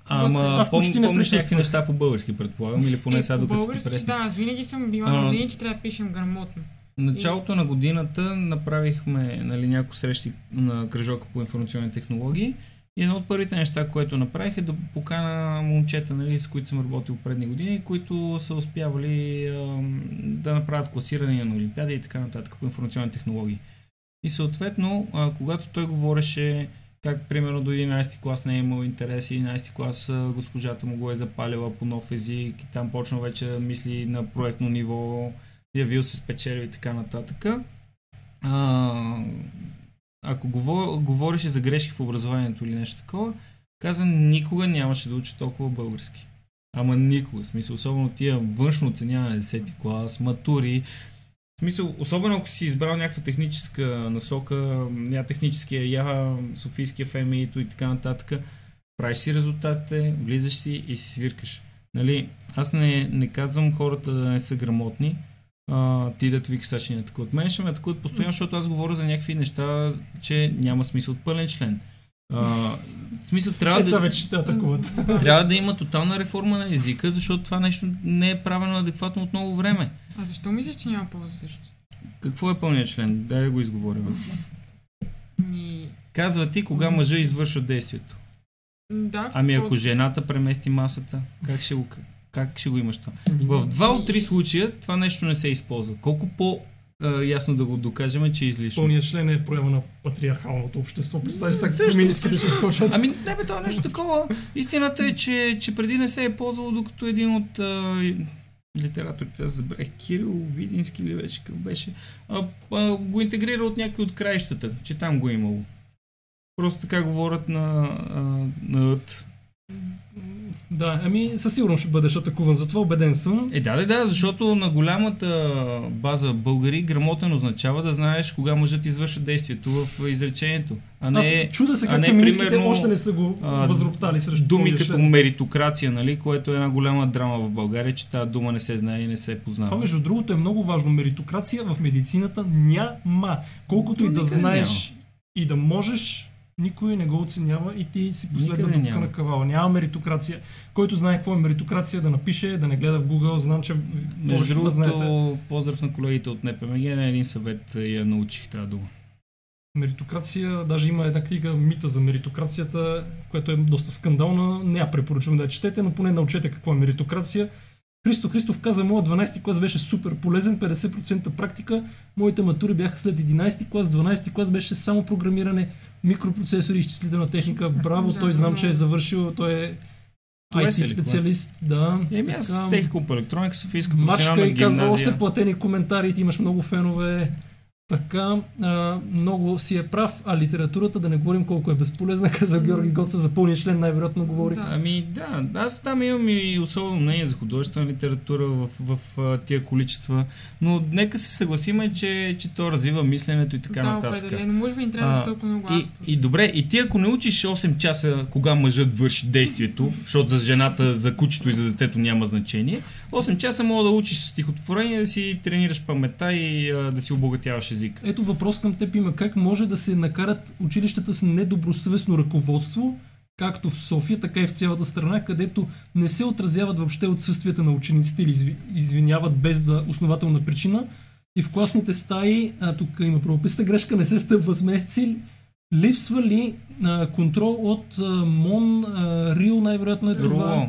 Ама, аз почти пом, не присъствам. Неща по-български, предполагам, или поне е, сега докато си пресна. Да, аз винаги съм била на години, че трябва да пишем грамотно. Началото на годината направихме, нали, някои срещи на кръжока по информационни технологии и едно от първите неща, което направих, е да покана момчета, нали, с които съм работил предни години, които са успявали а, да направят класиране на олимпиади и така нататък по информационни технологии. И съответно, а, когато той говореше как примерно до единайсети клас не е имал интерес, единайсети клас а, госпожата му го е запалила по нов език и там почна вече да мисли на проектно ниво, явил се, спечелил и така нататък. А, ако говор, говореше за грешки в образованието или нещо такова, каза, никога нямаше да учи толкова български. ама никога. В смисъл, особено тия външно оценяване на десети клас, матури. В смисъл, особено ако си избрал някаква техническа насока, я техническия, я софийския еф ем и-то и така нататък, правиш си резултатите, влизаш си и си свиркаш. Нали? Аз не, не казвам хората да не са грамотни, а, ти да твикаш, сега ще не атакуват. Мен ще ме атакуват постоянно, защото аз говоря за някакви неща, че няма смисъл от пълен член. А, в смисъл, трябва, да, да трябва да има тотална реформа на езика, защото това нещо не е правено адекватно от много време. А защо мислиш, че няма полза всъщност? Какво е пълният член? Дай да го изговорим. Ми... Казва ти кога мъжа извършва действието. Да, ами ако от... жената премести масата, как ще го, как ще го имаш това? В два от три случая това нещо не се използва. Колко по... ясно да го докажем, че е излишно. Пълният член е проява на патриархалното общество. Представиш сега феминистки ще скочат. Ами не бе, това нещо такова. Истината е, че, че преди не се е ползвало, докато един от а, литераторите, аз забрах, Кирил Видински ли вече къв беше, а, а, го интегрира от някой от краищата, че там го е имало. Просто така говорят на, а, на ът. Да, ами със сигурност ще бъдеш атакуван, затова убеден съм. Е, да, да, да, защото на голямата база българи грамотен означава да знаеш кога мъжът извършва действието в изречението. А не, аз чуда се как феминистките още не са го възроптали срещу думи като член. Меритокрация, нали, което е една голяма драма в България, че тази дума не се знае и не се е познава. Това между другото е много важно. Меритокрация в медицината няма. Колкото и да знаеш няма. И да можеш... Никой не го оценява и ти си последва дупка на кавала. Няма меритокрация. Който знае какво е меритокрация, да напише, да не гледа в Google. Знам, че може да знаете. Поздрав на колегите от НПМГ, на един съвет я научих тази дума. Меритокрация, даже има една книга мита за меритокрацията, която е доста скандална. Не я препоръчвам да я четете, но поне научете какво е меритокрация. Христо Христов каза, моят дванайсети клас беше супер полезен, петдесет процента практика, моите матури бяха след единайсети клас, дванайсети клас беше само програмиране, микропроцесори, изчислителна техника, браво, той знам, че е завършил, той е ай ти специалист, да. Еми аз така... техникум по електроника, Софийска професионална гимназия. Мачка и каза, още платени коментари, ти имаш много фенове. Така, а, много си е прав, а литературата, да не говорим колко е безполезна, каза Георги Гоцев, за пълния член най-вероятно говори. Да, ами да, аз там имам и особено мнение за художествена литература в, в, в тия количества, но нека се съгласим, че, че то развива мисленето и така да, нататък. Да, определено, може би не трябва да се толкова много автор. И, и добре, и ти ако не учиш осем часа кога мъжът върши действието, защото за жената, за кучето и за детето няма значение, осем часа мога да учиш стихотворение, да си тренираш паметта и а, да си обогатяваш език. Ето въпрос към теб има. Как може да се накарат училищата с недобросъвестно ръководство, както в София, така и в цялата страна, където не се отразяват въобще отсъствията на учениците или извиняват без да основателна причина и в класните стаи, а тук има правописна грешка, не се стъпва с месеци, липсва ли а, контрол от а, МОН, а, РИО най-вероятно е това?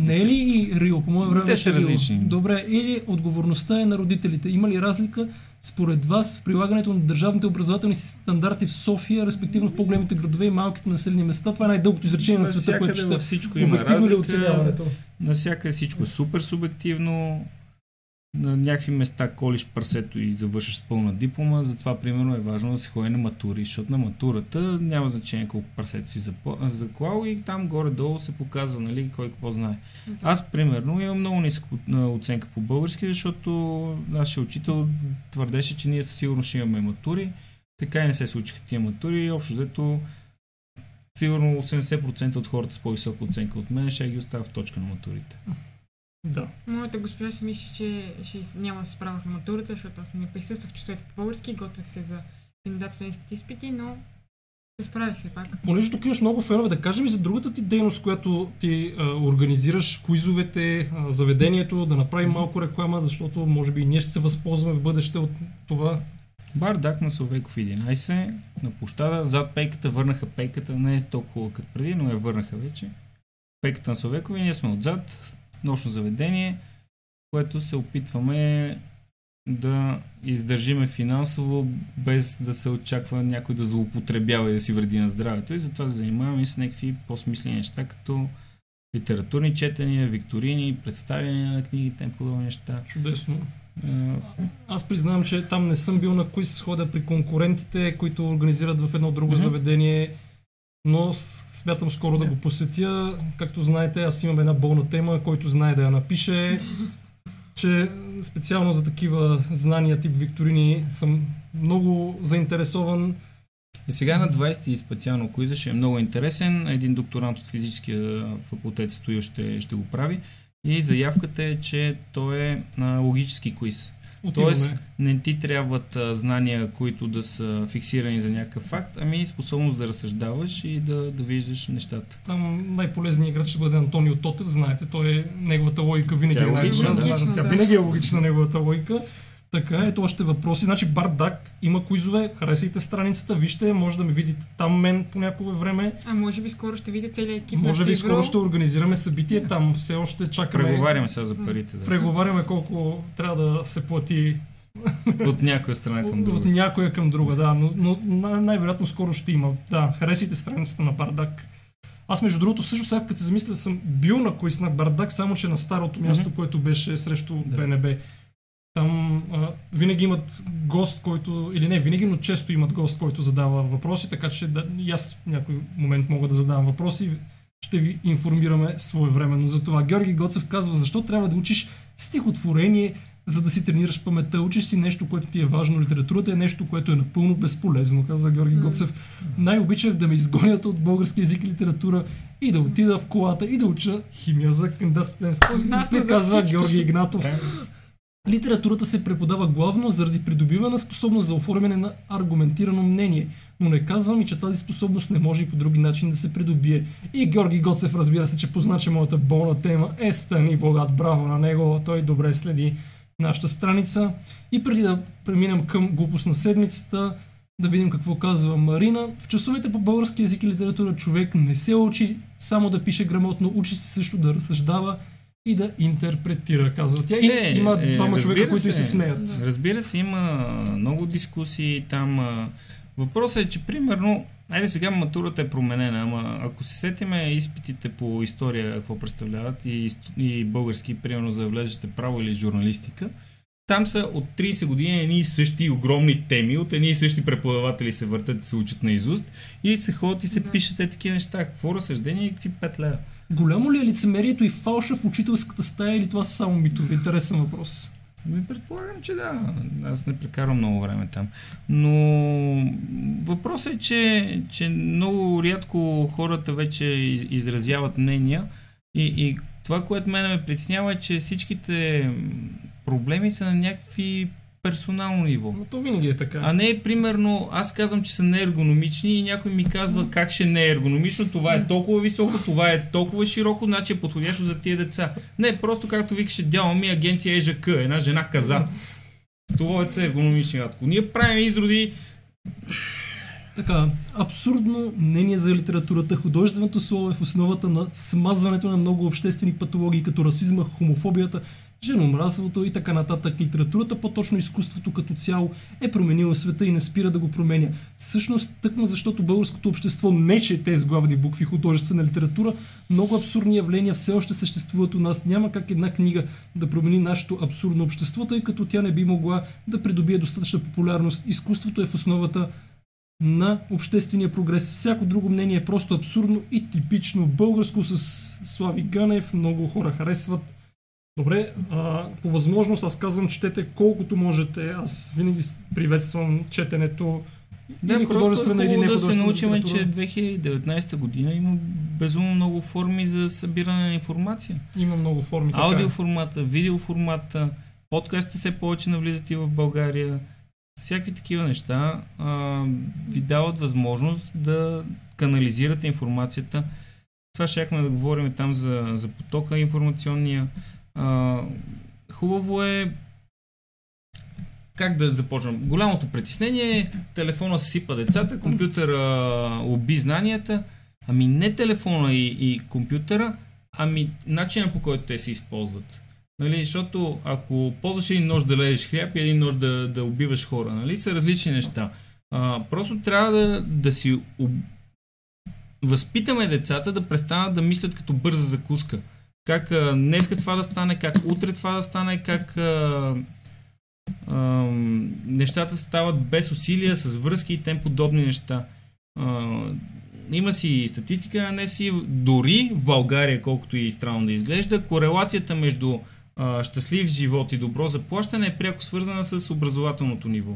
Не е ли и РИО? По мое време те са различни. Добре, или отговорността е на родителите. Има ли разлика според вас в прилагането на държавните образователни стандарти в София, респективно в по-големите градове и малките населени места? Това е най-дългото изречение на света, което чета. Всичко има обективно ли оценяването? Насякъде всичко е супер субективно. На някакви места колиш прасето и завършиш с пълна диплома, затова примерно е важно да се ходи на матури, защото на матурата няма значение колко прасет си заклал и там горе-долу се показва, нали, кой какво знае. Аз примерно имам много ниска оценка по български, защото нашия учител твърдеше, че ние със сигурност ще имаме матури, така и не се случиха тия матури и общо взето сигурно осемдесет процента от хората с по-висока оценка от мен ще ги оставя в точка на матурите. Да. Моята госпожа си мисли, че ще няма да се справя с на матурата, защото аз не присъствах часовете по български, готвих се за кандидатстудентските изпити, но се справих се пак. Понеже тук имаш много фенове, да кажем и за другата ти дейност, която ти а, организираш, куизовете, а, заведението, да направим малко реклама, защото може би и ние ще се възползваме в бъдеще от това. Бардак на Словеков единайсет, на площада, зад пейката, върнаха пейката, не е толкова хубава като преди, но я върнаха вече. Пейката на Словеков и ние сме отзад. Нощно заведение, което се опитваме да издържиме финансово, без да се очаква някой да злоупотребява и да си вреди на здравето. И затова се занимаваме с някакви по-смислени неща, като литературни четения, викторини, представяния на книги, тем подобни неща. Чудесно. А... Аз признавам, че там не съм бил на куиз, ходя при конкурентите, които организират в едно друго mm-hmm. заведение, но с Смятам скоро да. да го посетя. Както знаете, аз имам една болна тема, който знае да я напише, че специално за такива знания тип викторини съм много заинтересован. И сега на двайсети специално Куиза ще е много интересен. Един докторант от физическия факултет Стоил ще, ще го прави. И заявката е, че той е а, логически куиз. Отиваме. Тоест не ти трябват а, знания, които да са фиксирани за някакъв факт, ами способност да разсъждаваш и да, да виждаш нещата. Там най-полезният играч ще бъде Антонио Тотев, знаете, той е, неговата логика винаги тя е най-добра. Тя, да. Тя винаги е логична, неговата логика. Така, ето още въпроси. Значи Бардак има куизове, харесайте страницата, вижте, може да ме видите там мен по някое време. А може би скоро ще видите целия екип. Може би скоро ще организираме събитие там, все още чакаме. Преговаряме сега за парите. Да. Преговаряме колко трябва да се плати от някоя страна към друга. От, от някоя към друга, да, но, но най-вероятно скоро ще има. Да, харесайте страницата на Бардак. Аз между другото също сега като се замисля, съм бил на куиз на Бардак, само че на старото място, mm-hmm. което беше срещу да. Б Н Б. Там а, винаги имат гост, който, или не винаги, но често имат гост, който задава въпроси, така че да, и аз в някой момент мога да задавам въпроси. Ще ви информираме своевременно за това. Георги Гоцев казва, защо трябва да учиш стихотворение, за да си тренираш паметта? Учиш си нещо, което ти е важно. Литературата е нещо, което е напълно безполезно, казва Георги Гоцев. Най-обичах да ме изгонят от български език и литература и да отида в колата и да уча химия за кандидатстудентско, казва Георги Игнатов. Литературата се преподава главно заради придобивана способност за оформяне на аргументирано мнение, но не казвам и, че тази способност не може и по други начин да се придобие. И Георги Гоцев, разбира се, че позначи моята болна тема, е Стани Богат, браво на него, той добре следи нашата страница. И преди да преминем към глупост на седмицата, да видим какво казва Марина. В часовете по български език и литература човек не се учи само да пише грамотно, учи се също да разсъждава и да интерпретира, казва тя. И е, има е, двама човека, които се, се смеят. Разбира се, има много дискусии там. Въпросът е, че примерно, айде сега матурата е променена, ама ако се сетиме изпитите по история, какво представляват и, и български, примерно за да влезете право или журналистика, там са от трийсет години едни и същи огромни теми, от едни и същи преподаватели се въртат и се учат наизуст и се ходят и се да. Пишат е такива неща, какво разсъждение и какви пет лева. Голямо ли е лицемерието и фалша в учителската стая или това са само митове? Интересен въпрос. Ми предполагам, че да. Аз не прекарвам много време там. Но въпросът е, че, че много рядко хората вече изразяват мнения и, и това, което мене ме притеснява е, че всичките проблеми са на някакви персонално ниво. Но то винаги е така. А не, примерно, аз казвам, че са неергономични и някой ми казва как ще не е ергономично, това е толкова високо, това е толкова широко, значи е подходящо за тия деца. Не, просто както викаше дяла ми, агенция Е Ж К, една жена каза. Това е ергономични гадко. Ние правим изроди. Така, абсурдно мнение за литературата. Художественото слово е в основата на смазването на много обществени патологии, като расизма, хомофобията, женомразството и така нататък. Литературата, по-точно изкуството като цяло, е променила света и не спира да го променя. Всъщност, тъкмо защото българското общество не чете с главни букви художествена литература, много абсурдни явления все още съществуват у нас. Няма как една книга да промени нашето абсурдно общество, тъй като тя не би могла да придобие достатъчна популярност. Изкуството е в основата на обществения прогрес. Всяко друго мнение е просто абсурдно и типично българско, с Слави Ганев. Много хора харесват. Добре, а, по възможност аз казвам, четете колкото можете. Аз винаги приветствам четенето. Да, или просто е хубаво да се научим, че две хиляди и деветнайсета година има безумно много форми за събиране на информация. Има много форми. Аудиоформата, видеоформата, подкастите все повече навлизат и в България. Всякакви такива неща а, ви дават възможност да канализирате информацията. Това щяхме да говорим там за, за потока информационния. А, хубаво е как да започнем. Голямото притеснение е телефона сипа децата, компютъра уби знанията. Ами не телефона и, и компютъра, ами начинът по който те се използват. Нали, защото ако ползваш един нож да лежиш хляб и един нож да, да убиваш хора, нали, са различни неща. А, просто трябва да, да си об... възпитаме децата да престанат да мислят като бърза закуска. Как а, днеска това да стане, как утре това да стане, как а, а, нещата стават без усилия, с връзки и тем подобни неща. А, Има си статистика, не си дори в България, колкото и странно да изглежда, корелацията между а, щастлив живот и добро заплащане е пряко свързана с образователното ниво.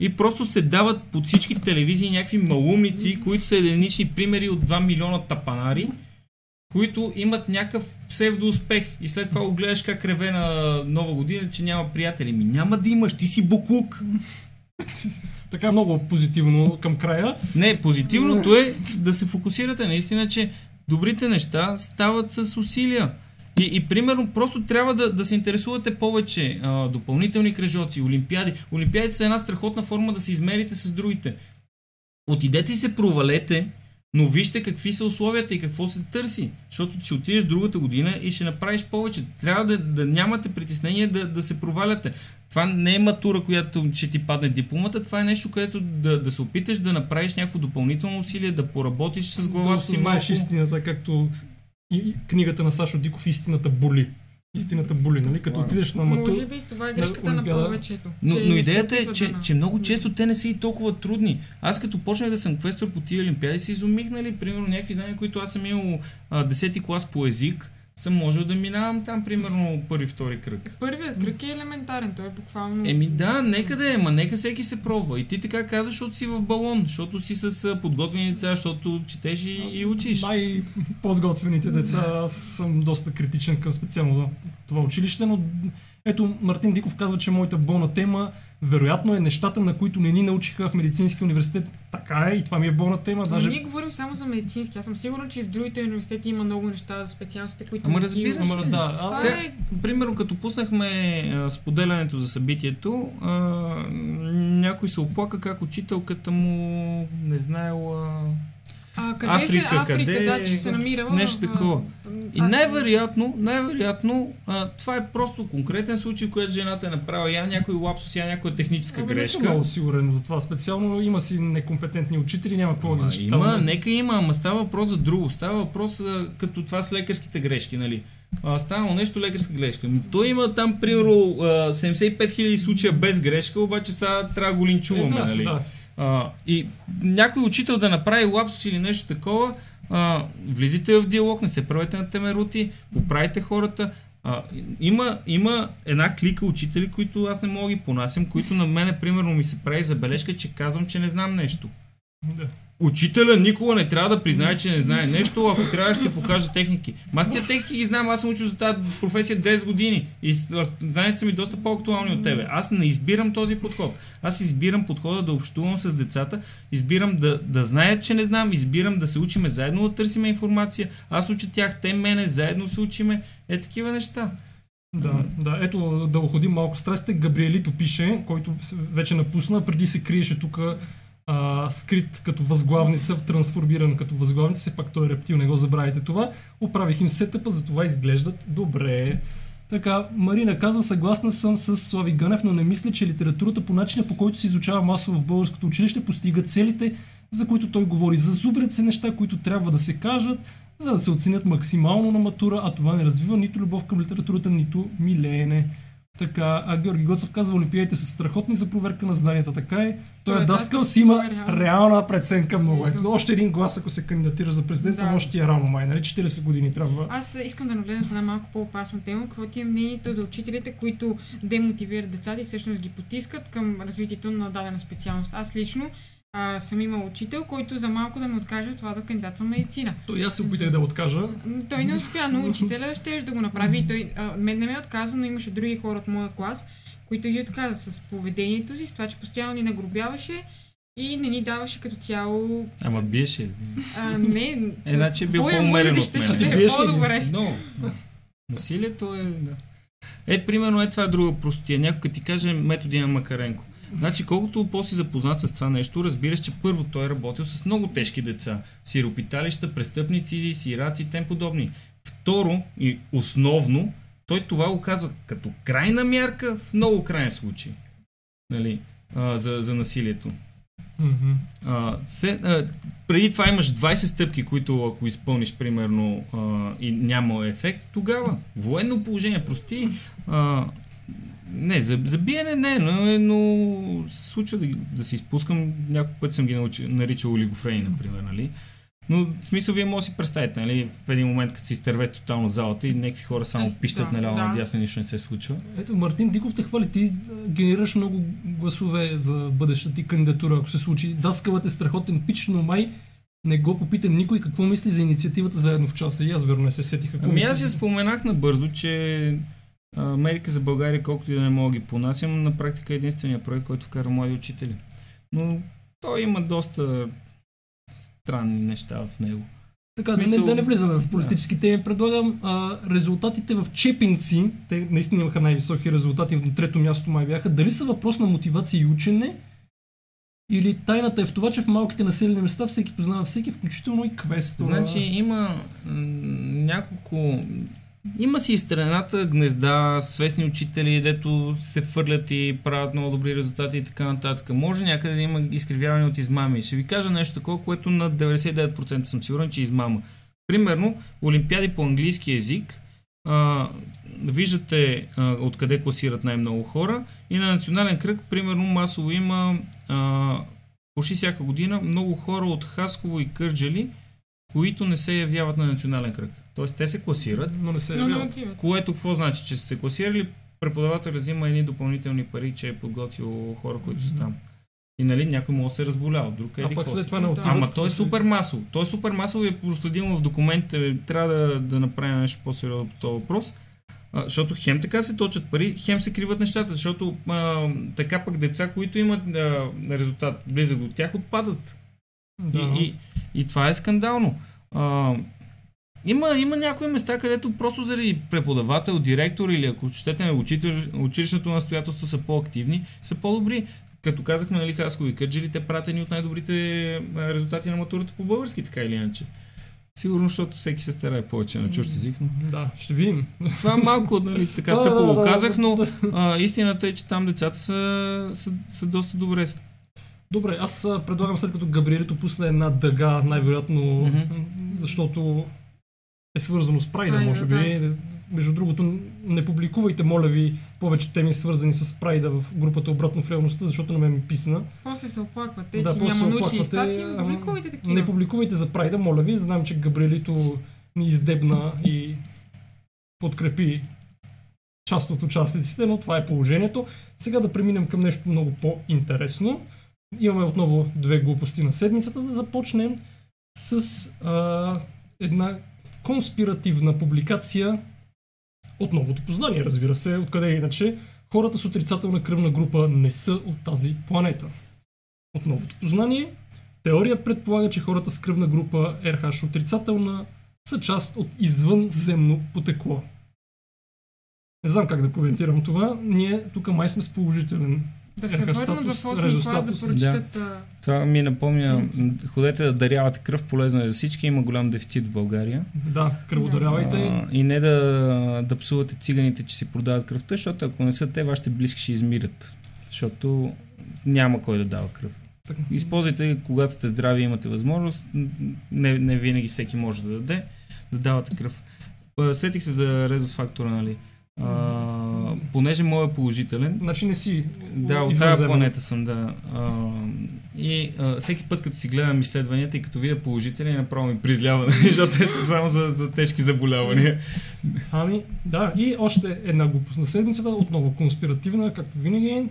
И просто се дават под всички телевизии някакви малумници, които са единични примери от два милиона тапанари, които имат някакъв псевдоуспех и след това го гледаш как реве на Нова година, че няма приятели. Ми няма да имаш, ти си буклук. Така много позитивно към края. Не, позитивното е да се фокусирате наистина, че добрите неща стават с усилия. И, и примерно просто трябва да, да се интересувате повече. А, допълнителни кръжоци, олимпиади. Олимпиадите са една страхотна форма да се измерите с другите. Отидете и се провалете, но вижте какви са условията и какво се търси. Защото ще отидеш другата година и ще направиш повече. Трябва да, да нямате притеснение да, да се проваляте. Това не е матура, която ще ти падне дипломата. Това е нещо, което да, да се опиташ да направиш някакво допълнително усилие, да поработиш с главата да си. Да знаеш истината, както и книгата на Сашо Диков "Истината боли". Истината боли, нали? Като отидеш на матура. Може би това е грешката на, на повечето. Но, но идеята е, че, че много често те не са и толкова трудни. Аз като почнах да съм квестор по тия олимпиади, се изумих, нали? Примерно някакви знания, които аз съм имал десети клас по език, съм можел да минавам там, примерно, първи-втори кръг. Първият кръг е елементарен, той е буквално... Еми да, нека да е, ма нека всеки се пробва. И ти така казваш, защото си в балон, защото си с подготвени деца, защото четеш и, и учиш. Да, и подготвените деца, аз съм доста критичен към специално за това училище, но ето Мартин Диков казва, че моята болна тема вероятно е нещата, на които не ни научиха в медицинския университет. Така е, и това ми е болна тема. Даже... Ние говорим само за медицински. Аз съм сигурен, че в другите университети има много неща за специалностите, които... Ама разбира се. Ама, да. а, сега, е... Примерно, като пуснахме а, споделянето за събитието, а, някой се оплака как учителката му не знаела... А, къде Африка, се, Африка, къде... да, че се намирала... Нещо такова. И най-вероятно, най-вероятно, а, това е просто конкретен случай, в който жената е направила я някой лапсус, я някоя техническа а, грешка. Не съм много сигурен за това. Специално има си некомпетентни учители, няма какво да ги защитава. Има, нека има, ама става въпрос за друго. Става въпрос а, като това с лекарските грешки, нали? А, станало нещо лекарска грешка. Той има там, примерно, седемдесет и пет хиляди случая без грешка, обаче сега трябва да го линчуваме, е, да, нали? Да. Uh, и някой учител да направи лапсус или нещо такова, uh, влизите в диалог, не се правете на темерути, поправите хората. Uh, има, има една клика учители, които аз не мога ги понасям, които на мене, примерно, ми се прави забележка, че казвам, че не знам нещо. Да. Учителя никога не трябва да признае, че не знае нещо, ако трябва ще покажа техники. Аз тия техники ги знам, аз съм учил за тази професия десет години и знаете са ми доста по-актуални от тебе. Аз не избирам този подход. Аз избирам подхода да общувам с децата, избирам да, да знаят, че не знам, избирам да се учиме заедно, да търсиме информация, аз уча тях, те мене, заедно се учиме, е такива неща. Да, да, ето да уходим малко страстите. Габриелито пише, който вече напусна, преди се криеше тук. Uh, скрит като възглавница, трансформиран като възглавница, все пак той е рептил, не го забравяйте това. Оправих им сетъпа, затова изглеждат добре. Така, Марина казва, съгласна съм с Слави Ганев, но не мисля, че литературата по начина, по който се изучава масово в българското училище, постига целите, за които той говори. Зазубрят се неща, които трябва да се кажат, за да се оценят максимално на матура, а това не развива нито любов към литературата, нито милеене. Така, а Георги Гоцев казва, олимпиадите са страхотни за проверка на знанията, така е. Той е даскал, си има реална, реална преценка много. Ето, още един глас, ако се кандидатира за президента, да, още ти е рано май, нали? четирийсет години трябва. Аз искам да нагледам една малко по-опасна тема, какво ти е мнението за учителите, които демотивират децата и всъщност ги потискат към развитието на дадена специалност. Аз лично А, съм имал учител, който за малко да ме откаже от това да кандидатствам медицина. Той аз се опитах да откажа. Той не успя, но учителя щеше да го направи. Той, а, мен не ме отказа, но имаше други хора от моя клас, които ги отказа с поведението си, с това, че постоянно ни нагрубяваше и не ни даваше като цяло... Ама биеше ли? А, не. Е, значи е бил по-умерен от мен. Ще е по-добре. Но, насилието е... Да. Е, примерно е това друга простотия. Някой ти каже методи на Макаренко. Значи, колкото по-си запознат с това нещо, разбираш, че първо той е работил с много тежки деца. Сиропиталища, престъпници, сираци и тем подобни. Второ и основно, той това го казва като крайна мярка в много крайен случай. Нали, а, за, за насилието. Mm-hmm. А, се, а, преди това имаш двайсет стъпки, които ако изпълниш, примерно, а, и няма ефект, тогава военно положение, прости... А, Не, за, за биене не, но, но се случва да, да се изпускам. Няколко път съм ги научи, наричал олигофрени, например, нали? Но в смисъл вие може да си представите, нали? В един момент, като се изтърве тотално от залата и някакви хора само пищат да, наляво да. надясно и нищо не се случва. Ето, Мартин Диков те хвали, ти генерираш много гласове за бъдещата ти кандидатура, ако се случи. Даскалът е страхотен пич, но май не го попитам никой какво мисли за инициативата заедно в часа. И аз верно не се сетих какво. Ами аз я споменах набързо, че Америка за България, колкото и да не мога ги понасям, на практика е единствения проект, който вкара млади учители. Но той има доста странни неща в него. Така, Мисъл... да не влизаме в политическите. Да. Предлагам а, резултатите в чепинци, те наистина имаха най-високи резултати, на трето място май бяха. Дали са въпрос на мотивация и учене? Или тайната е в това, че в малките населени места всеки познава всеки, включително и квест. Значи има няколко... Има си и страната гнезда, свестни учители, дето се фърлят и правят много добри резултати и така нататък. Може някъде да има изкривяване от измами. Ще ви кажа нещо такова, което на деветдесет и девет процента съм сигурен, че е измама. Примерно, олимпиади по английски език, а, виждате а, откъде класират най-много хора и на национален кръг, примерно, масово има а, почти всяка година много хора от Хасково и Кърджали, които не се явяват на национален кръг. Тоест те се класират, но не се явяват. Което какво значи, че са се класирали, преподавателят взима едни допълнителни пари, че е подготвил хора, които са там. И нали някой може да се разболява, друг е еди какво си. Ама той е супер масово. Той е супер масово и е проследимо в документите. Трябва да, да направим нещо по-сериозно по този въпрос. А, защото хем така се точат пари, хем се криват нещата, защото а, така пък деца, които имат а, резултат близък до тях, отпадат. Да. И, и, и това е скандално. А, има, има някои места, където просто заради преподавател, директор или ако четете на учител, училищното настоятелство са по-активни, са по-добри. Като казахме, нали, Хасково и Кърджали, те правят едни от най-добрите резултати на матурата по български, така или иначе. Сигурно, защото всеки се старае повече на чужд език, но... Да, ще видим. Това малко, нали, така тъпо го казах, но а, истината е, че там децата са, са, са доста добре. Добре, аз предлагам след като Габриелито пусне една дъга, най-вероятно, mm-hmm. защото е свързано с Прайда, може би. Да. Между другото, не публикувайте, моля ви, повече теми свързани с Прайда в групата Обратно в реалността, защото на мен ми писна. После се оплаквате, да, че няма научни статии, публикувайте такива. Не публикувайте за Прайда, моля ви, знам, че Габриелито ни издебна и подкрепи част от участниците, но това е положението. Сега да преминем към нещо много по-интересно. Имаме отново две глупости на седмицата, да започнем с а, една конспиративна публикация от новото познание, разбира се, откъде иначе хората с отрицателна кръвна група не са от тази планета. От новото познание, теория предполага, че хората с кръвна група Рх отрицателна са част от извънземно потекло. Не знам как да коментирам това, ние тук май сме с положителен. Да се върнат в осми клас да прочитат... Да. Това ми напомня, ходете да дарявате кръв, полезно е за всички, има голям дефицит в България. Да, кръводарявайте. А, и не да, да псувате циганите, че си продават кръвта, защото ако не са те, вашите близки ще измират. Защото няма кой да дава кръв. Използвайте, когато сте здрави, имате възможност, не, не винаги всеки може да даде, да давате кръв. Сетих се за резус фактора, нали? А, понеже мой е положителен. Значи не си. Да, от тази планета съм, да. А, и а, всеки път, като си гледам изследванията и като видя положителен, направо ми призлява, защото те са само за, за тежки заболявания. Ами, да, и още една глупост на седмицата, отново конспиративна, както винаги.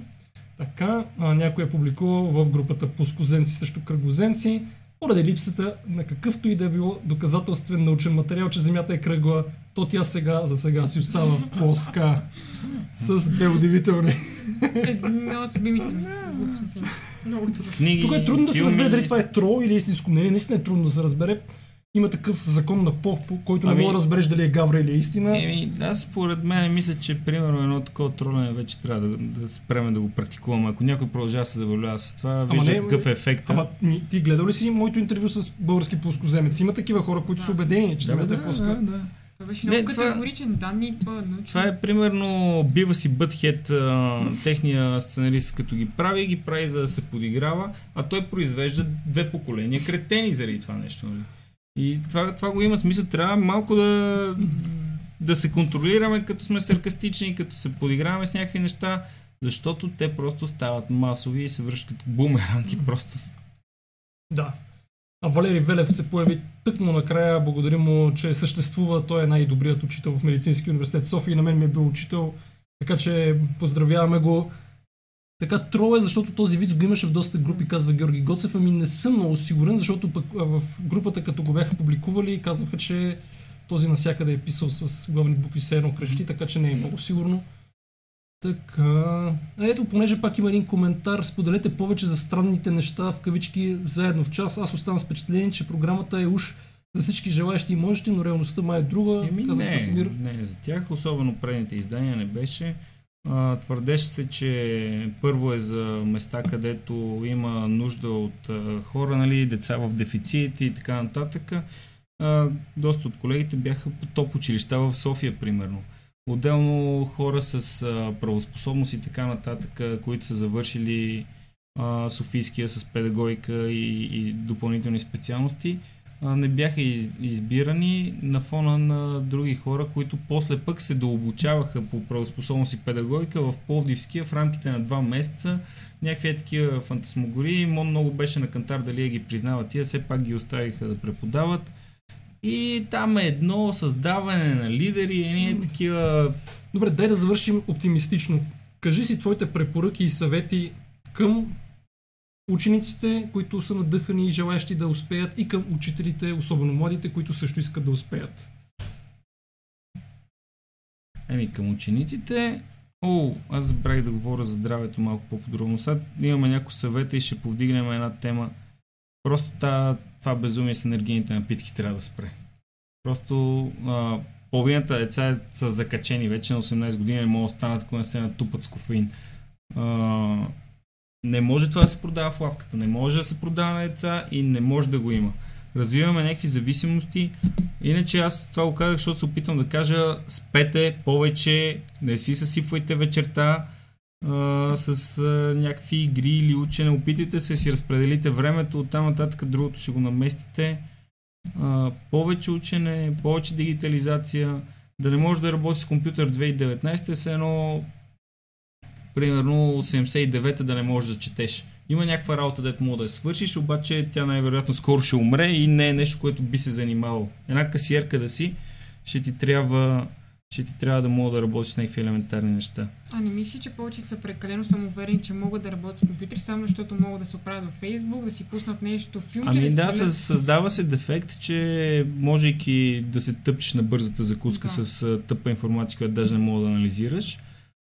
Така, а, някой е публикувал в групата Плоскоземци срещу кръгоземци, поради липсата на какъвто и да е било доказателствен научен материал, че Земята е кръгла, то тя сега, за сега си остава плоска. С две удивителни. Една от любимите ми. Много добре. Тук е трудно да се разбере дали това е трол или истинско мнение. Наистина е трудно да се разбере. Има такъв закон на По, който не мога да разбереш дали е гавра или е истина. Еми, аз според мен мисля, че примерно едно такова тролене вече трябва да, да спреме да го практикуваме. Ако някой продължава да се забавлява с това, вижда не, какъв е ефект. Ама ти гледал ли си моето интервю с български плоскоземец? Има такива хора, които да. са убедени, че да, Земята да, е плоска. Да, да. Това беше много категоричен данни по научен. Това е примерно бива си Бътхед, техния сценарист, като ги прави, ги прави за да се подиграва, а той произвежда две поколения кретени заради това нещо. И това, това го има смисъл, трябва малко да да се контролираме, като сме саркастични, като се подиграваме с някакви неща, защото те просто стават масови и се връщат като бумеранги просто. Да. А Валерий Велев се появи тъкмо накрая, благодарим му, че съществува. Той е най-добрият учител в Медицинския университет София и на мен ми е бил учител, така че поздравяваме го. Така, трол е, защото този вид го имаше в доста групи, казва Георги Гоцев. Ами не съм много сигурен, защото пък в групата, като го бяха публикували, казваха, че този насякъде е писал с главни букви с едно кръщи, така че не е много сигурно. Така... Ето, понеже пак има един коментар, споделете повече за странните неща в кавички заедно в час. Аз оставам с впечатление, че програмата е уж за всички желаящи и можещи, но реалността май е друга. Еми казвам, не, не, за тях, особено предните издания не беше. Uh, твърдеше се, че първо е за места, където има нужда от uh, хора, нали, деца в дефицит и така нататък. Uh, доста от колегите бяха по топ училища в София, примерно. Отделно хора с uh, правоспособност и така нататък, които са завършили uh, Софийския с педагогика и, и допълнителни специалности, uh, не бяха из, избирани на фона на други хора, които после пък се дообучаваха по правоспособност и педагогика в Пловдивския в рамките на два месеца. Някакви такива фантасмагории, много беше на кантар дали я ги признават, тия все пак ги оставиха да преподават. И там е едно създаване на лидери, едни такива... Добре, дай да завършим оптимистично. Кажи си твоите препоръки и съвети към учениците, които са надъхани и желаещи да успеят, и към учителите, особено младите, които също искат да успеят. Еми, към учениците... О, аз забравих да говоря за здравето малко по-подробно. Сега имаме някои съвета и ще повдигнем една тема. Просто тази... това безумие с енергийните напитки трябва да спре. Просто а, половината деца са закачени вече на осемнайсет години, не могат да останат, ако не се натупат с кофеин. А, не може това да се продава в лавката, не може да се продава на деца и не може да го има. Развиваме някакви зависимости, иначе аз това го казах, защото се опитвам да кажа: спете повече, не си съсипвайте вечерта Uh, с uh, някакви игри или учене. Опитайте се, си разпределите времето, оттам нататък другото ще го наместите. Uh, повече учене, повече дигитализация. Да не можеш да работиш с компютър две хиляди и деветнайсета, с едно примерно от седемдесет и девета да не можеш да четеш. Има някаква работа, дето мога да я свършиш, обаче тя най-вероятно скоро ще умре и не е нещо, което би се занимавало. Една касиерка да си, ще ти трябва... ще ти трябва да мога да работиш с някакви елементарни неща. А не мисли, че повечето са прекалено самоуверени, че могат да работят с компютри, само защото могат да се оправят във Фейсбук, да си пуснат нещо, филмче... Ами да, да се... създава се дефект, че можейки да се тъпчеш на бързата закуска, да, с тъпа информация, която даже не мога да анализираш,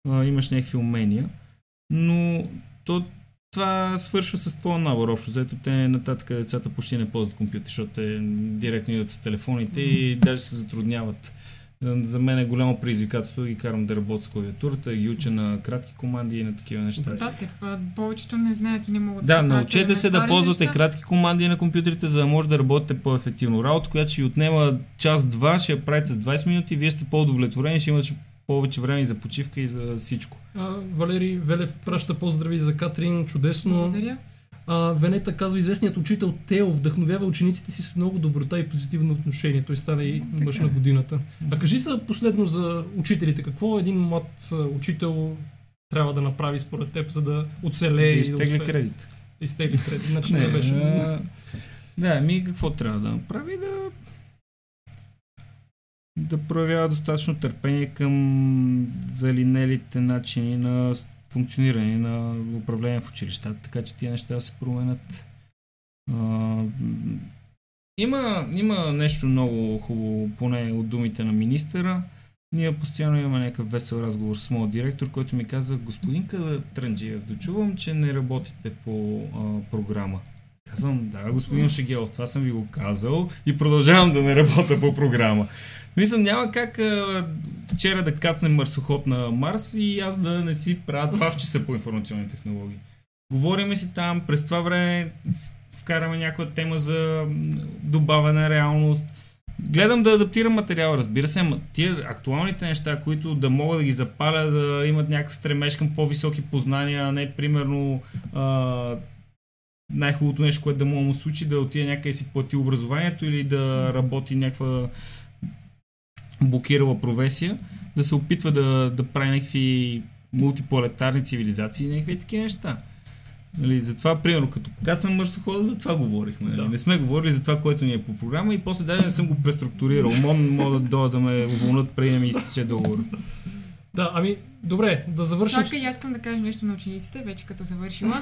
а, имаш някакви умения, но то, това свършва с твоя набор общо. Заето те нататък децата почти не ползват компютри, защото те директно идват с телефоните, mm-hmm, и даже се затрудняват. За мен е голямо предизвикателство да ги карам да работят с клавиатурата, да ги уча на кратки команди и на такива неща. Да, те повечето не знаят и не могат да се. Да, научете се да ползвате неща, кратки команди на компютрите, за да може да работите по-ефективно. Работа, която ще ви отнема час-два, ще я правите с двайсет минути, вие сте по-удовлетворени, ще имате повече време и за почивка и за всичко. А, Валерий Велев праща поздрави за Катрин, чудесно. Благодаря. А, Венета казва: известният учител Тео вдъхновява учениците си с много доброта и позитивно отношение. Той стана и мъж на годината. А кажи се последно за учителите. Какво един млад учител трябва да направи според теб, за да оцелее да и да успее? Изтегли кредит. Изтегли кредит, значи не беше. А... Да, ми какво трябва да направи? Да... да проявява достатъчно търпение към залинелите начини на функциониране на управление в училищата, така че тия неща се променят. А, има, има нещо много хубаво, поне от думите на министъра. Ние постоянно имаме някакъв весел разговор с моят директор, който ми каза: господин Катранджиев, дочувам, че не работите по а, програма. Казвам: да, господин Шегелов, това съм ви го казал и продължавам да не работя по програма. Мисля, няма как а, вчера да кацнем марсоход на Марс и аз да не си правя това в часа по информационни технологии. Говориме си там, през това време вкараме някаква тема за добавена реалност. Гледам да адаптирам материал, разбира се, ама тия актуалните неща, които да мога да ги запаля, да имат някакъв стремеж към по-високи познания, а не примерно... А, най-хубавото нещо, което да мога му случи, да отиде някъде си плати образованието или да работи някаква блокирала провесия, да се опитва да, да прави някакви мултипланетарни цивилизации и някакви такива неща. Нали, затова, примерно, като когато съм мърсохода, за това говорихме. Да. Не сме говорили за това, което ни е по програма и после даже не съм го преструктурирал. Мон мога да дойда да ме уволнат преди да ми изтече договор. Да, ами, добре, да завършим... Така и аз искам да кажа нещо на учениците, вече като завършила.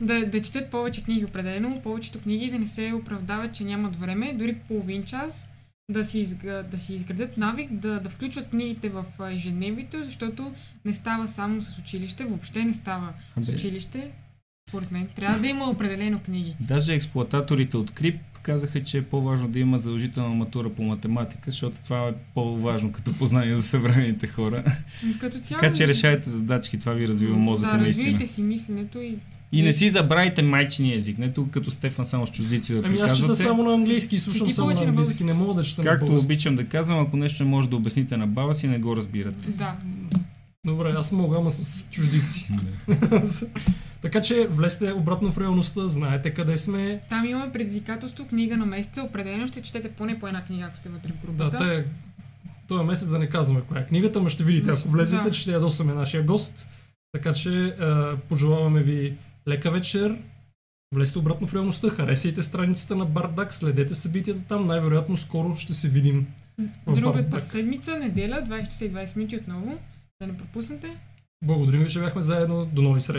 да, да четат повече книги, определено. Повечето книги да не се оправдават, че нямат време, дори половин час. Да си, изгра... да си изградят навик, да, да включват книгите в ежедневието, защото не става само с училище, въобще не става Абе. с училище. Според мен трябва да има определено книги. Даже експлоататорите от Крип казаха, че е по-важно да има задължителна матура по математика, защото това е по-важно като познание за съвременните хора. Като цяло, така че решавайте задачки, това ви развива мозъка да, наистина. Да, развивайте си мисленето и... И не си забравяйте майчиния език, не тук като Стефан само с чуждици да приказвате. Ами аз чета само на английски и слушам само на английски, не мога да чета на български. Както обичам да казвам, ако нещо не може да обясните на баба си, не го разбирате. Да. Добре, аз мога, ама с чуждици. Така че влезте обратно в реалността, знаете къде сме. Там имаме предизвикателство, книга на месеца, определено ще четете поне по една книга, ако сте вътре в групата. Да, този месец да не казваме коя е книгата, ма ще видите, ако влезете, че ще ядосаме нашия гост. Така че пожелаваме ви лека вечер, влезте обратно в реалността, харесайте страницата на Бардак, следете събитията там, най-вероятно скоро ще се видим в Другата Бардак. Седмица, неделя, двайсет часа и двайсет минути отново, да не пропуснете. Благодарим ви, че бяхме заедно, до нови срещи.